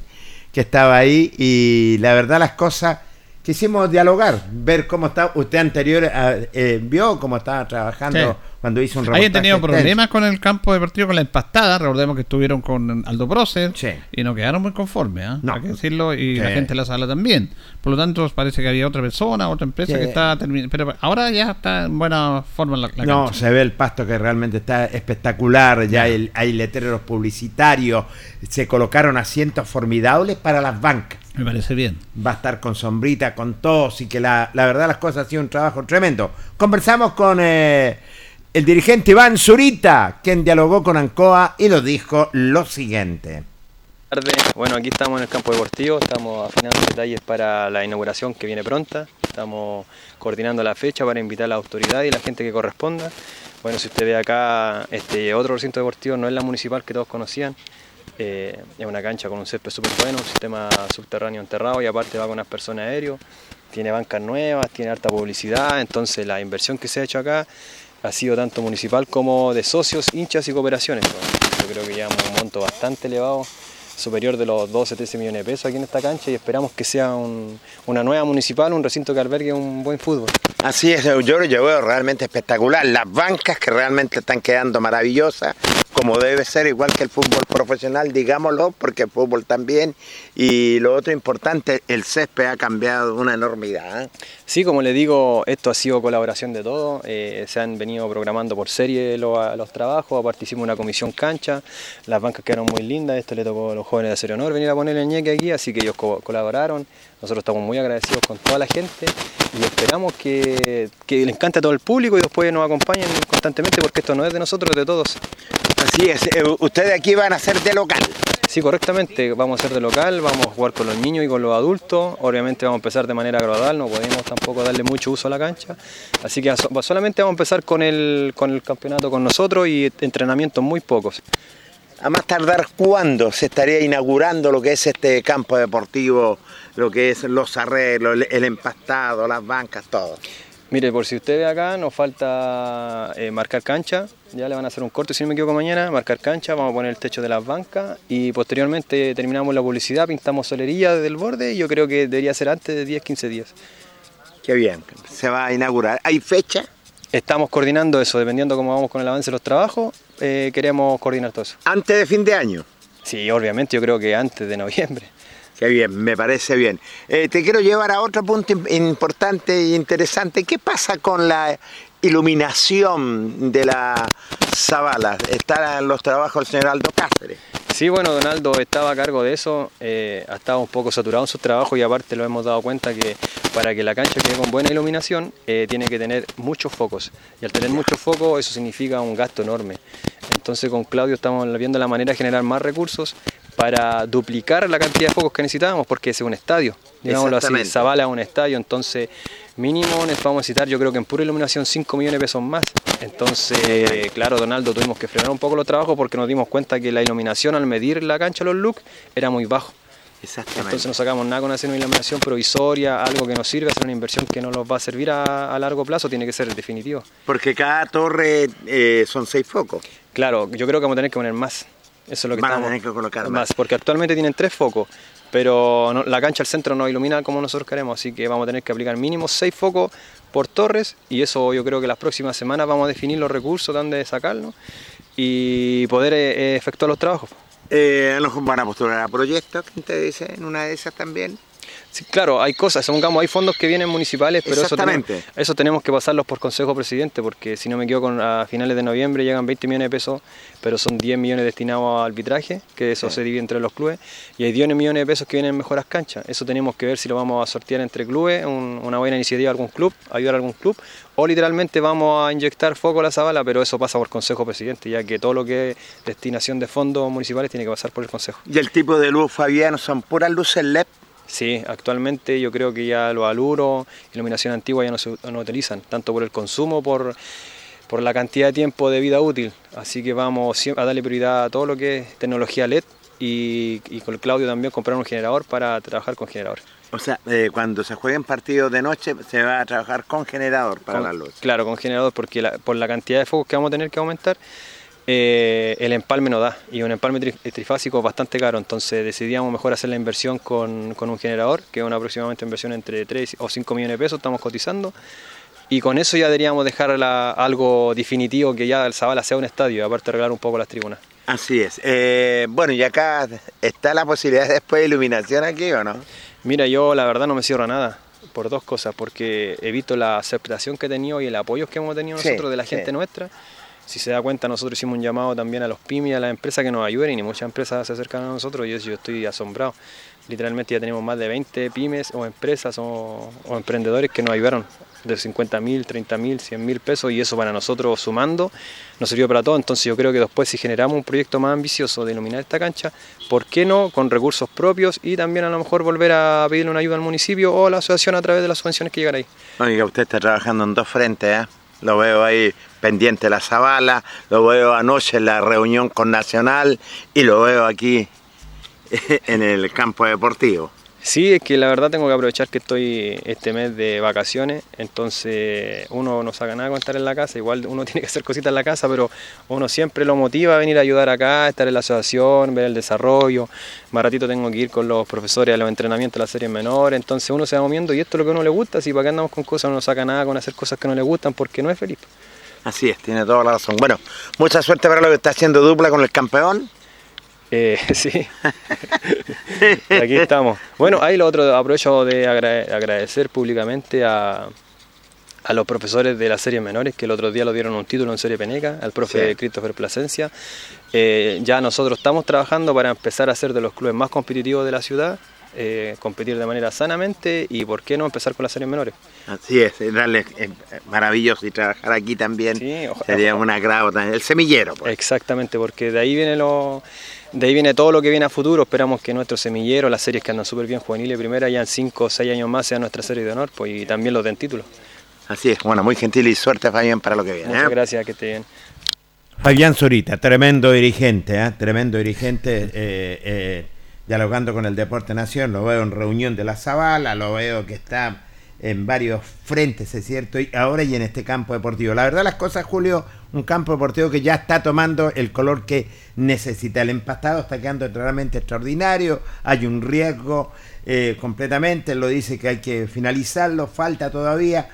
que estaba ahí, y la verdad las cosas, quisimos dialogar, ver cómo está, usted anterior eh, vio cómo estaba trabajando sí. cuando hizo un reportaje. Habían tenido problemas ten. con el campo de partido, con la empastada, recordemos que estuvieron con Aldo Procer sí. y no quedaron muy conformes, ¿eh? no. hay que decirlo, y sí. la gente de la sala también. Por lo tanto, parece que había otra persona, otra empresa sí. que estaba terminando, pero ahora ya está en buena forma la, la No, cancha. Se ve el pasto que realmente está espectacular, ya sí. el, hay letreros publicitarios, se colocaron asientos formidables para las bancas. Me parece bien. Va a estar con sombrita, con tos, y que la, la verdad las cosas ha sido un trabajo tremendo. Conversamos con eh, el dirigente Iván Zurita, quien dialogó con Ancoa y nos dijo lo siguiente. Bueno, aquí estamos en el campo deportivo, estamos afinando detalles para la inauguración que viene pronta. Estamos coordinando la fecha para invitar a la autoridad y la gente que corresponda. Bueno, si usted ve acá, este otro recinto deportivo no es la municipal que todos conocían. Eh, es una cancha con un césped súper bueno, un sistema subterráneo enterrado y aparte va con unas personas aéreos, tiene bancas nuevas, tiene harta publicidad, entonces la inversión que se ha hecho acá ha sido tanto municipal como de socios, hinchas y cooperaciones. Yo creo que llevamos un monto bastante elevado, superior de los doce a trece millones de pesos aquí en esta cancha y esperamos que sea un, una nueva municipal, un recinto que albergue un buen fútbol. Así es, yo lo veo realmente espectacular, las bancas que realmente están quedando maravillosas, como debe ser, igual que el fútbol profesional, digámoslo, porque el fútbol también. Y lo otro importante, el césped ha cambiado una enormidad. ¿eh? Sí, como le digo, esto ha sido colaboración de todos. Eh, se han venido programando por serie los, los trabajos, participamos en una comisión cancha, las bancas quedaron muy lindas, esto le tocó a los jóvenes de Hacer Honor venir a poner el ñeque aquí, así que ellos co- colaboraron. Nosotros estamos muy agradecidos con toda la gente y esperamos que, que le encante a todo el público y después nos acompañen constantemente porque esto no es de nosotros, es de todos. Así es, ustedes aquí van a ser de local. Sí, correctamente, vamos a ser de local, vamos a jugar con los niños y con los adultos. Obviamente vamos a empezar de manera gradual, no podemos tampoco darle mucho uso a la cancha. Así que solamente vamos a empezar con el, con el campeonato con nosotros y entrenamientos muy pocos. A más tardar, ¿cuándo se estaría inaugurando lo que es este campo deportivo? Lo que es los arreglos, el empastado, las bancas, todo. Mire, por si usted ve acá, nos falta eh, marcar cancha. Ya le van a hacer un corte, si no me equivoco, mañana. Marcar cancha, vamos a poner el techo de las bancas y posteriormente terminamos la publicidad, pintamos solería del borde y yo creo que debería ser antes de diez a quince días. Qué bien, se va a inaugurar. ¿Hay fecha? Estamos coordinando eso, dependiendo cómo vamos con el avance de los trabajos, eh, queremos coordinar todo eso. ¿Antes de fin de año? Sí, obviamente, yo creo que antes de noviembre. Qué bien, me parece bien. Eh, te quiero llevar a otro punto importante e interesante. ¿Qué pasa con la iluminación de la Zavala? ¿Están los trabajos del señor Aldo Cáceres? Sí, bueno, don Aldo estaba a cargo de eso, eh, ha estado un poco saturado en sus trabajos y aparte lo hemos dado cuenta que para que la cancha quede con buena iluminación eh, tiene que tener muchos focos y al tener muchos focos eso significa un gasto enorme. Entonces con Claudio estamos viendo la manera de generar más recursos para duplicar la cantidad de focos que necesitábamos porque es un estadio, digámoslo así, Zavala es un estadio, entonces mínimo nos vamos a necesitar, yo creo que en pura iluminación cinco millones de pesos más. Entonces, claro, Donaldo, tuvimos que frenar un poco los trabajos porque nos dimos cuenta que la iluminación al medir la cancha, los looks, era muy bajo. Exactamente. Entonces no sacamos nada con hacer una iluminación provisoria, algo que nos sirve, hacer una inversión que no nos va a servir a, a largo plazo, tiene que ser definitivo. Porque cada torre eh, son seis focos. Claro, yo creo que vamos a tener que poner más. Eso es lo que van estamos, a tener que colocar más. más. Porque actualmente tienen tres focos. Pero no, la cancha al centro no ilumina como nosotros queremos, así que vamos a tener que aplicar mínimo seis focos por torres y eso yo creo que las próximas semanas vamos a definir los recursos, dónde sacarlo y poder eh, efectuar los trabajos. Eh, nos van a postular a proyectos, que te dicen, en una de esas también. Sí, claro, hay cosas, supongamos, hay fondos que vienen municipales, pero eso tenemos, eso tenemos que pasarlos por Consejo Presidente, porque si no me equivoco, a finales de noviembre llegan veinte millones de pesos, pero son diez millones destinados a arbitraje, que eso sí. se divide entre los clubes, y hay diez millones de pesos que vienen en mejoras canchas. Eso tenemos que ver si lo vamos a sortear entre clubes, un, una buena iniciativa a algún club, ayudar a algún club, o literalmente vamos a inyectar foco a la Zavala, pero eso pasa por Consejo Presidente, ya que todo lo que es destinación de fondos municipales tiene que pasar por el Consejo. ¿Y el tipo de luz, Fabián, son puras luces L E D? Sí, actualmente yo creo que ya los aluros, iluminación antigua ya no se no utilizan, tanto por el consumo, por, por la cantidad de tiempo de vida útil. Así que vamos a darle prioridad a todo lo que es tecnología L E D y, y con Claudio también comprar un generador para trabajar con generadores. O sea, eh, cuando se jueguen partidos de noche se va a trabajar con generador para con, la luz. Claro, con generador, porque la, por la cantidad de focos que vamos a tener que aumentar, Eh, el empalme no da, y un empalme tri trifásico bastante caro, entonces decidíamos mejor hacer la inversión con, con un generador, que es una aproximadamente inversión entre tres o cinco millones de pesos, estamos cotizando, y con eso ya deberíamos dejar la, algo definitivo, que ya el Zavala sea un estadio, aparte de arreglar un poco las tribunas. Así es. Eh, bueno, y acá está la posibilidad de después de iluminación aquí, ¿o no? Mira, yo la verdad no me cierro a nada, por dos cosas, porque he visto la aceptación que he tenido y el apoyo que hemos tenido nosotros sí, de la gente sí. nuestra. Si se da cuenta, nosotros hicimos un llamado también a los pymes, a las empresas que nos ayuden, y muchas empresas se acercan a nosotros, y yo, yo estoy asombrado. Literalmente ya tenemos más de veinte pymes o empresas o, o emprendedores que nos ayudaron de cincuenta mil, treinta mil, cien mil pesos, y eso para nosotros sumando nos sirvió para todo. Entonces yo creo que después, si generamos un proyecto más ambicioso de iluminar esta cancha, ¿por qué no? Con recursos propios, y también a lo mejor volver a pedirle una ayuda al municipio o a la asociación a través de las subvenciones que llegan ahí. Oiga, usted está trabajando en dos frentes, ¿eh? Lo veo ahí pendiente de la Zavala, lo veo anoche en la reunión con Nacional y lo veo aquí en el campo deportivo. Sí, es que la verdad tengo que aprovechar que estoy este mes de vacaciones, entonces uno no saca nada con estar en la casa, igual uno tiene que hacer cositas en la casa, pero uno siempre lo motiva a venir a ayudar acá, estar en la asociación, ver el desarrollo. Más ratito tengo que ir con los profesores a los entrenamientos de las series menores, entonces uno se va moviendo y esto es lo que a uno le gusta, si para qué andamos con cosas, uno no saca nada con hacer cosas que no le gustan porque no es feliz. Así es, tiene toda la razón. Bueno, mucha suerte para lo que está haciendo Dupla con el campeón. Eh, sí, aquí estamos. Bueno, ahí lo otro, aprovecho de agradecer públicamente a, a los profesores de las series menores, que el otro día lo dieron un título en serie peneca, al profe sí. Christopher Plasencia. Eh, ya nosotros estamos trabajando para empezar a ser de los clubes más competitivos de la ciudad, eh, competir de manera sanamente y por qué no empezar con las series menores. Así es, darle, es maravilloso, y trabajar aquí también sí, ojalá, sería ojalá. un agrado también, el semillero. Pues. Exactamente, porque de ahí viene lo... De ahí viene todo lo que viene a futuro. Esperamos que nuestro semillero, las series que andan súper bien juveniles, primera, ya en cinco o seis años más sean nuestra serie de honor, pues, y también los den títulos. Así es, bueno, muy gentil y suerte, Fabián, para lo que viene. Muchas ¿eh? gracias, que esté bien. Fabián Zurita, tremendo dirigente, ¿eh? tremendo dirigente, eh, eh, dialogando con el Deporte Nación. Lo veo en reunión de la Zavala, lo veo que está en varios frentes, es cierto, y ahora y en este campo deportivo. La verdad las cosas, Julio, un campo deportivo que ya está tomando el color que necesita. El empastado está quedando realmente extraordinario, hay un riesgo eh, completamente, lo dice que hay que finalizarlo, falta todavía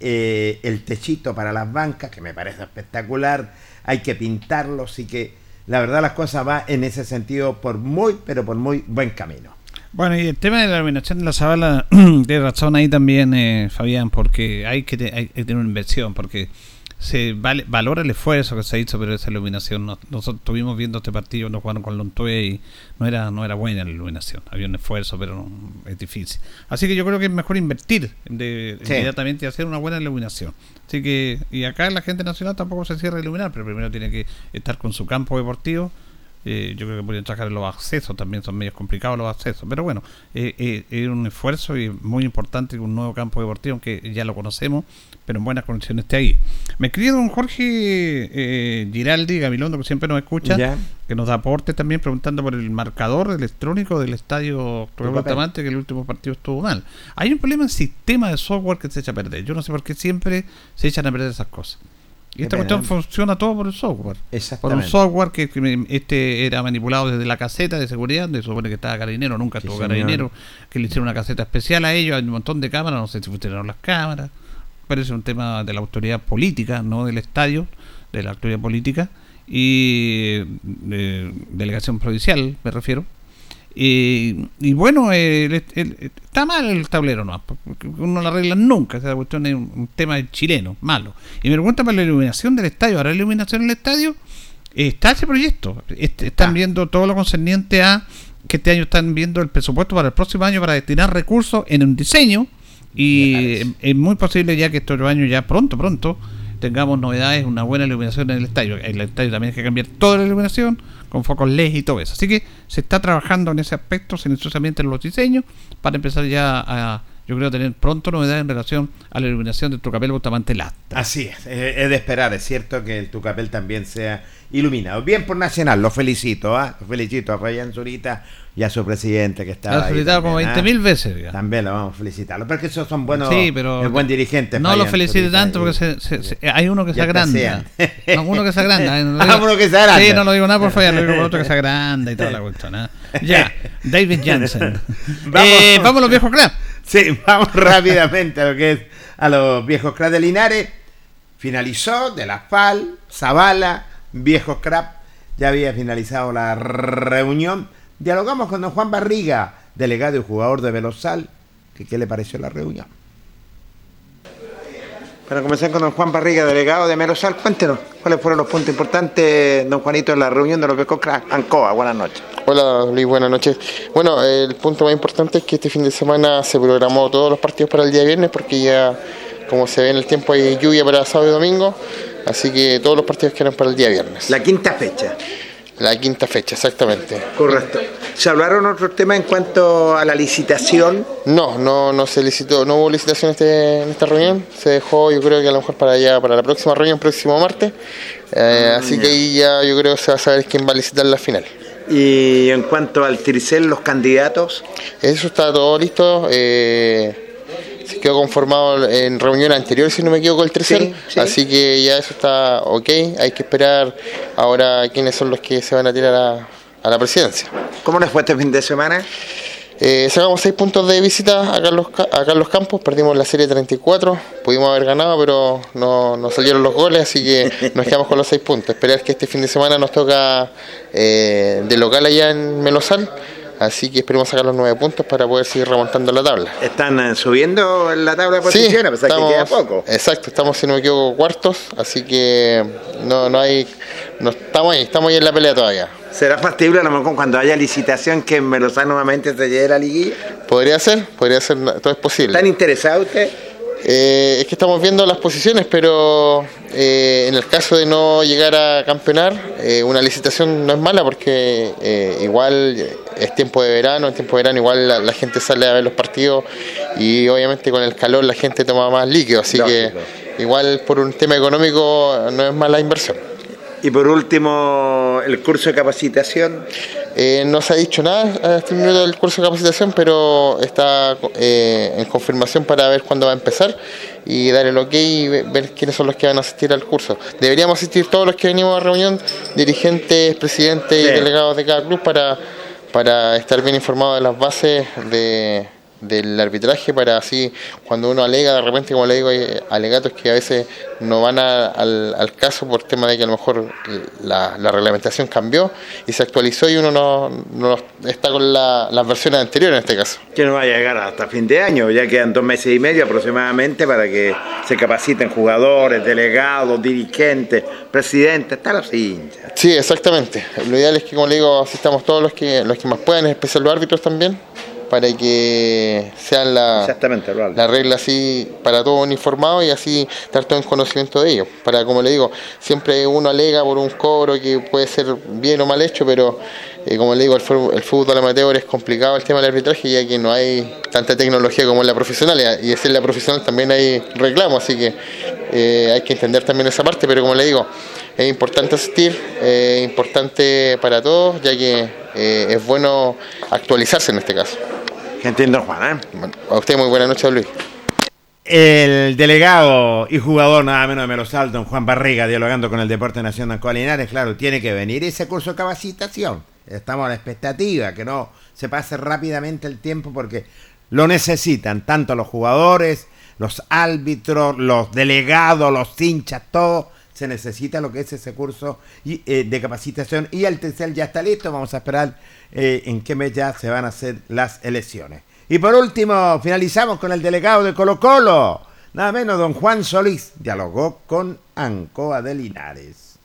eh, el techito para las bancas, que me parece espectacular, hay que pintarlo, así que la verdad las cosas va en ese sentido por muy, pero por muy buen camino. Bueno, y el tema de la iluminación de la Zavala, tiene razón ahí también, eh, Fabián, porque hay que, te, hay que tener una inversión, porque se vale, valora el esfuerzo que se hizo, pero esa iluminación, no, nosotros estuvimos viendo este partido, nos jugaron con Lontue y no era no era buena la iluminación, había un esfuerzo, pero no, es difícil. Así que yo creo que es mejor invertir de, sí. inmediatamente y hacer una buena iluminación. Así que, y acá la gente nacional tampoco se cierra a iluminar, pero primero tiene que estar con su campo deportivo. Eh, yo creo que podrían trabajar los accesos, también son medios complicados los accesos, pero bueno, es eh, eh, un esfuerzo y muy importante un nuevo campo deportivo, aunque ya lo conocemos, pero en buenas condiciones esté ahí. Me escribe don Jorge eh, Giraldi Gabilondo, que siempre nos escucha, ¿ya? que nos da aporte también, preguntando por el marcador electrónico del estadio Bustamante, que el último partido estuvo mal. Hay un problema en el sistema de software que se echa a perder, yo no sé por qué siempre se echan a perder esas cosas. Y esta cuestión funciona todo por el software. Por un software que, que este era manipulado desde la caseta de seguridad, donde se supone que estaba Carabinero, nunca estuvo sí, Carabinero, que le hicieron una caseta especial a ellos, hay un montón de cámaras, no sé si funcionaron las cámaras, parece un tema de la autoridad política, no del estadio, de la autoridad política, y eh, delegación provincial, me refiero. Y, y bueno, eh, el, el, está mal el tablero, no, porque uno lo arregla nunca. Esa cuestión es un, un tema chileno, malo. Y me preguntan para la iluminación del estadio. ¿Habrá iluminación en el estadio? Está ese proyecto. Est- están ah. viendo todo lo concerniente a que este año están viendo el presupuesto para el próximo año para destinar recursos en un diseño. Y es, es muy posible ya que este otro año, ya pronto, pronto, tengamos novedades, una buena iluminación en el estadio. En el estadio también hay que cambiar toda la iluminación con focos L E D y todo eso. Así que se está trabajando en ese aspecto, silenciosamente en los diseños, para empezar ya a, yo creo, tener pronto novedades en relación a la iluminación del Tucapel Bustamante Lasta. Así es, es de esperar, es cierto, que el Tucapel también sea iluminado. Bien por Nacional, lo felicito, ¿ah? Lo felicito a Fabián Zurita y a su presidente, que estaba. Lo felicitado como veinte mil ¿ah? veces. Ya. También lo vamos a felicitarlo, porque esos son buenos, sí, pero es buen dirigente. No Fabián lo felicite Zurita, tanto porque se, se, se, hay uno que se agranda. No, uno que se agranda. No digo, ah, uno que se agranda. Sí, no lo digo nada por Fabián, lo digo por otro que se agranda y toda la cuestión. ¿Ah? Ya, David Jansen. Vamos. Eh, vamos a los viejos cracks. Sí, vamos rápidamente a lo que es a los viejos cracks de Linares. Finalizó de la F A L, Zavala, viejos cracks. Ya había finalizado la r- reunión. Dialogamos con don Juan Barriga, delegado y jugador de Velozal, que qué le pareció la reunión. Bueno, comencé con don Juan Barriga, delegado de Velozal. Cuéntenos, ¿cuáles fueron los puntos importantes, don Juanito, en la reunión de los viejos cracks Ancoa? Buenas noches. Hola Luis, buenas noches. Bueno, el punto más importante es que este fin de semana se programó todos los partidos para el día viernes, porque ya, como se ve en el tiempo, hay lluvia para sábado y domingo, así que todos los partidos quedan para el día viernes. La quinta fecha. La quinta fecha, exactamente. Correcto. ¿Se hablaron otros temas en cuanto a la licitación? No, no, no se licitó, no hubo licitación este, en esta reunión. Se dejó, yo creo que a lo mejor para allá, para la próxima reunión, próximo martes. Eh, mm, así yeah. que ahí ya yo creo que se va a saber quién va a licitar la final. Y en cuanto al Tiricel, los candidatos. Eso está todo listo. Eh, se quedó conformado en reunión anterior, si no me equivoco, el tercero, sí, sí. Así que ya eso está ok, hay que esperar ahora quiénes son los que se van a tirar a, a la presidencia. ¿Cómo nos fue este fin de semana? Eh, sacamos seis puntos de visita a Carlos, a Carlos Campos, perdimos la serie treinta y cuatro, pudimos haber ganado, pero no, no salieron los goles, así que nos quedamos con los seis puntos. Esperar que este fin de semana nos toca eh, de local allá en Melozal. Así que esperemos sacar los nueve puntos para poder seguir remontando la tabla. ¿Están subiendo la tabla de posiciones? Sí, a pesar estamos, que queda poco. Exacto, estamos, si no me equivoco, cuartos, así que no, no hay, no estamos ahí, estamos ahí en la pelea todavía. ¿Será factible a lo mejor cuando haya licitación que en Melozán nuevamente se lleve la liguilla? Podría ser, podría ser, todo es posible. ¿Están interesados ustedes? Eh, es que estamos viendo las posiciones, pero eh, en el caso de no llegar a campeonar, eh, una licitación no es mala, porque eh, igual es tiempo de verano, en tiempo de verano igual la, la gente sale a ver los partidos y obviamente con el calor la gente toma más líquido, así Lógico. que igual por un tema económico no es mala inversión. Y por último, el curso de capacitación. Eh, no se ha dicho nada hasta el minuto del curso de capacitación, pero está eh, en confirmación para ver cuándo va a empezar y dar el ok y ver quiénes son los que van a asistir al curso. Deberíamos asistir todos los que venimos a la reunión, dirigentes, presidentes y sí. delegados de cada club, para, para estar bien informados de las bases de, del arbitraje, para así cuando uno alega, de repente, como le digo, hay alegatos que a veces no van a, al, al caso por tema de que a lo mejor la, la reglamentación cambió y se actualizó y uno no, no está con la, las versiones anteriores en este caso. Que no va a llegar hasta fin de año, ya quedan dos meses y medio aproximadamente para que se capaciten jugadores, delegados, dirigentes, presidentes, hasta los hinchas. Sí, exactamente. Lo ideal es que, como le digo, asistamos todos los que, los que más puedan, en especial los árbitros también, para que sean la, la regla así para todos uniformados y así estar todo en conocimiento de ellos. Para, como le digo, siempre uno alega por un cobro que puede ser bien o mal hecho, pero eh, como le digo, el fútbol, el fútbol amateur es complicado el tema del arbitraje, ya que no hay tanta tecnología como en la profesional, y en la profesional también hay reclamos, así que eh, hay que entender también esa parte, pero como le digo, es importante asistir, eh, es importante para todos, ya que eh, es bueno actualizarse en este caso. Entiendo, Juan, ¿eh? Bueno, a usted muy buenas noches, Luis. El delegado y jugador nada menos de Melozal, don Juan Barriga, dialogando con el Deporte Nacional de Ancoa Linares. Claro, tiene que venir ese curso de capacitación. Estamos a la expectativa, que no se pase rápidamente el tiempo, porque lo necesitan tanto los jugadores, los árbitros, los delegados, los hinchas, todos. se necesita lo que es ese curso y, eh, de capacitación, y el T C E L ya está listo. Vamos a esperar eh, en qué mes ya se van a hacer las elecciones. Y por último, finalizamos con el delegado de Colo Colo, nada menos don Juan Solís, dialogó con Ancoa de Linares.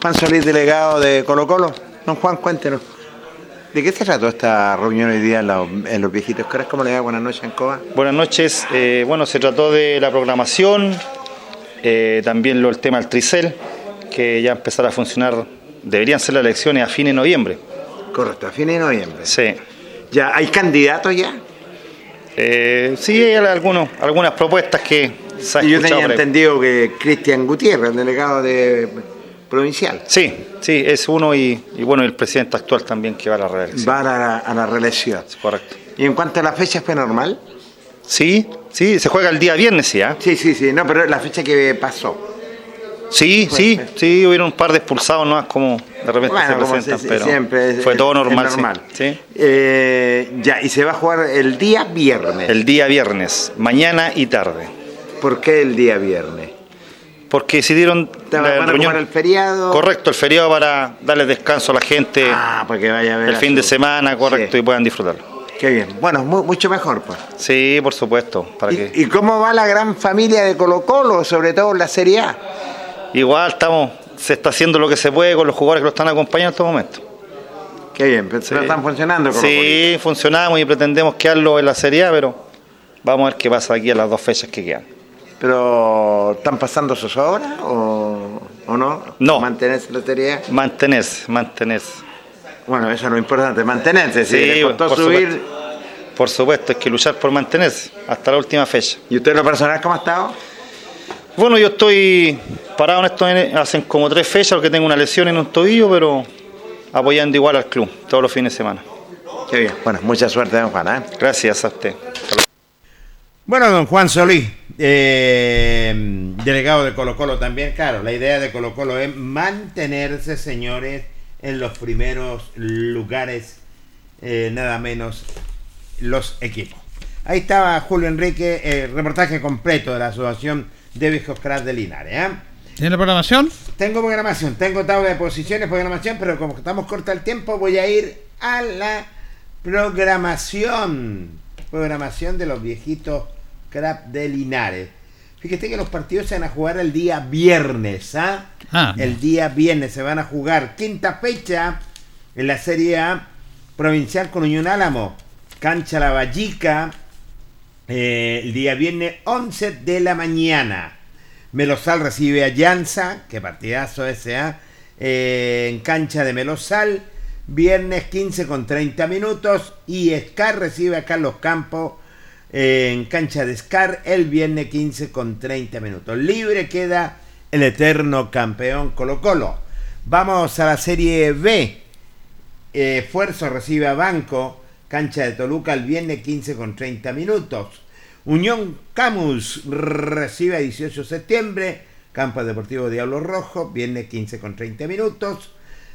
Juan Solís, delegado de Colo Colo. Don Juan, cuéntenos, ¿de qué se trató esta reunión hoy día en, la, en Los Viejitos? ¿Cómo le da? Buenas noches, Ancoa. Buenas noches. Eh, bueno, se trató de la programación, eh, también lo, el tema del Tricel, que ya empezará a funcionar, deberían ser las elecciones a fines de noviembre. Correcto, a fines de noviembre. Sí. ¿Ya hay candidatos ya? Eh, sí, hay algunos, algunas propuestas que se han escuchado. Yo tenía entendido que Cristian Gutiérrez, el delegado de... provincial. Sí, sí, es uno y, y bueno, el presidente actual también que va a la reelección. Va a la, a la reelección. Correcto. ¿Y en cuanto a la fecha, fue normal? Sí, sí, se juega el día viernes, sí, ¿ah? ¿eh? Sí, sí, sí, no, pero la fecha que pasó. Sí, fue, sí, fue. sí, hubieron un par de expulsados, no es como de repente bueno, se presentan, se, pero siempre es, fue todo normal. Es normal. Sí. ¿Sí? Eh, ya, y se va a jugar el día viernes. El día viernes, mañana y tarde. ¿Por qué el día viernes? Porque decidieron la reunión, el feriado. Correcto, el feriado para darle descanso a la gente. Ah, para que vaya a ver el fin su... de semana, correcto, sí. Y puedan disfrutarlo. Qué bien. Bueno, mu- mucho mejor, pues. Sí, por supuesto. ¿Para ¿Y, qué? ¿Y cómo va la gran familia de Colo Colo, sobre todo en la Serie A? Igual estamos, se está haciendo lo que se puede con los jugadores que lo están acompañando en estos momentos. Qué bien, pero sí. están funcionando. Colo sí, Colo. Funcionamos y pretendemos quedarlo en la Serie A, pero vamos a ver qué pasa aquí a las dos fechas que quedan. ¿Pero están pasando sus obras o, o no? No. ¿Mantenerse la teoría? Mantenerse, mantenerse. Bueno, eso es lo importante, mantenerse. Sí, si le costó por subir. Supuesto. Por supuesto, hay que luchar por mantenerse hasta la última fecha. ¿Y usted en lo personal cómo ha estado? Bueno, yo estoy parado en esto, hacen como tres fechas porque tengo una lesión en un tobillo, pero apoyando igual al club todos los fines de semana. Qué bien. Bueno, mucha suerte, don Juan, ¿eh? Gracias a usted. Bueno, don Juan Solís, eh, delegado de Colo Colo también, claro, la idea de Colo Colo es mantenerse, señores, en los primeros lugares, eh, nada menos los equipos. Ahí estaba Julio Enrique, eh, reportaje completo de la Asociación de Viejos Cracks de Linares. ¿eh? ¿Tiene programación? Tengo programación, tengo tabla de posiciones, programación, pero como estamos corta el tiempo voy a ir a la programación. Programación de Los Viejitos Crap de Linares. Fíjate que los partidos se van a jugar el día viernes, ¿ah? ah el no. día viernes se van a jugar quinta fecha en la Serie A provincial con Unión Álamo, cancha La Vallica, eh, el día viernes once de la mañana. Melosal recibe a Llanza, qué partidazo ese, ¿ah? eh, en cancha de Melosal. Viernes quince con treinta minutos y Scar recibe a Carlos Campos eh, en cancha de Scar el viernes quince con treinta minutos. Libre queda el eterno campeón Colo Colo. Vamos a la Serie B. Eh, Esfuerzo recibe a Banco, cancha de Toluca el viernes quince con treinta minutos. Unión Camus recibe a dieciocho de septiembre, campo deportivo Diablo Rojo, viernes quince con treinta minutos.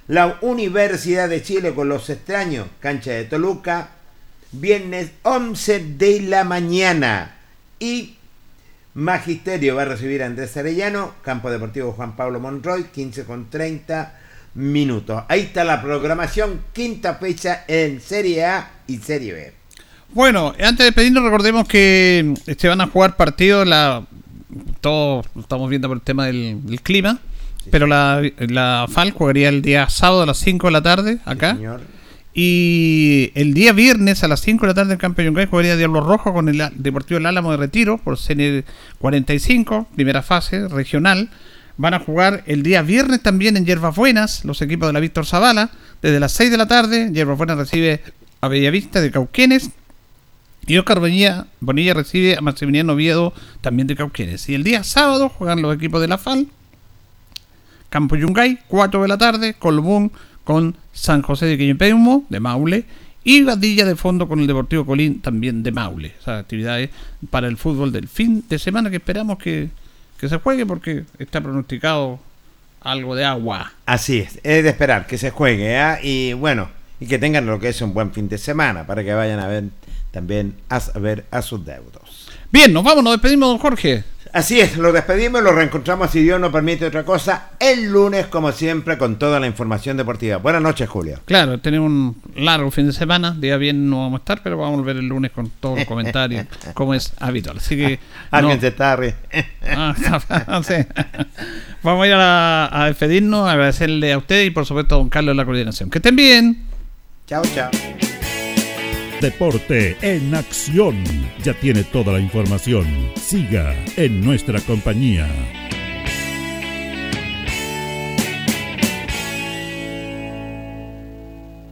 La Universidad de Chile con Los Extraños, cancha de Toluca, viernes once de la mañana. Y Magisterio va a recibir a Andrés Arellano, campo deportivo Juan Pablo Monroy, quince con treinta minutos. Ahí está la programación, quinta fecha en Serie A y Serie B. Bueno, antes de despedirnos, recordemos que se van a jugar partidos, la... todos estamos viendo por el tema del, del clima. Pero la, la F A L jugaría el día sábado a las cinco de la tarde acá. Sí, señor. Y el día viernes a las cinco de la tarde en Campo Yungay jugaría Diablo Rojo con el Deportivo El Álamo de Retiro por Serie cuarenta y cinco, primera fase regional. Van a jugar el día viernes también en Hierbas Buenas los equipos de la Víctor Zavala desde las seis de la tarde. Hierbas Buenas recibe a Bellavista de Cauquenes y Oscar Bonilla, Bonilla recibe a Maximiliano Oviedo también de Cauquenes. Y el día sábado juegan los equipos de la F A L Campo Yungay, cuatro de la tarde, Colbún con San José de Quiñopeimo, de Maule, y Badilla de fondo con el Deportivo Colín, también de Maule. Esas actividades para el fútbol del fin de semana que esperamos que, que se juegue porque está pronosticado algo de agua. Así es, es de esperar que se juegue, ¿eh? Y bueno, y que tengan lo que es un buen fin de semana para que vayan a ver también a, a ver a sus deudos. Bien, nos vamos, nos despedimos, don Jorge. Así es, lo despedimos, lo reencontramos, si Dios nos permite otra cosa, el lunes, como siempre, con toda la información deportiva. Buenas noches, Julio. Claro, tenemos un largo fin de semana, día bien no vamos a estar, pero vamos a volver el lunes con todos los comentarios, como es habitual. Así que alguien no... se está riendo. Ah, sí. Vamos a ir a, la, a despedirnos, a agradecerle a usted y, por supuesto, a don Carlos de la coordinación. Que estén bien. Chao, chao. Deporte en acción. Ya tiene toda la información. Siga en nuestra compañía.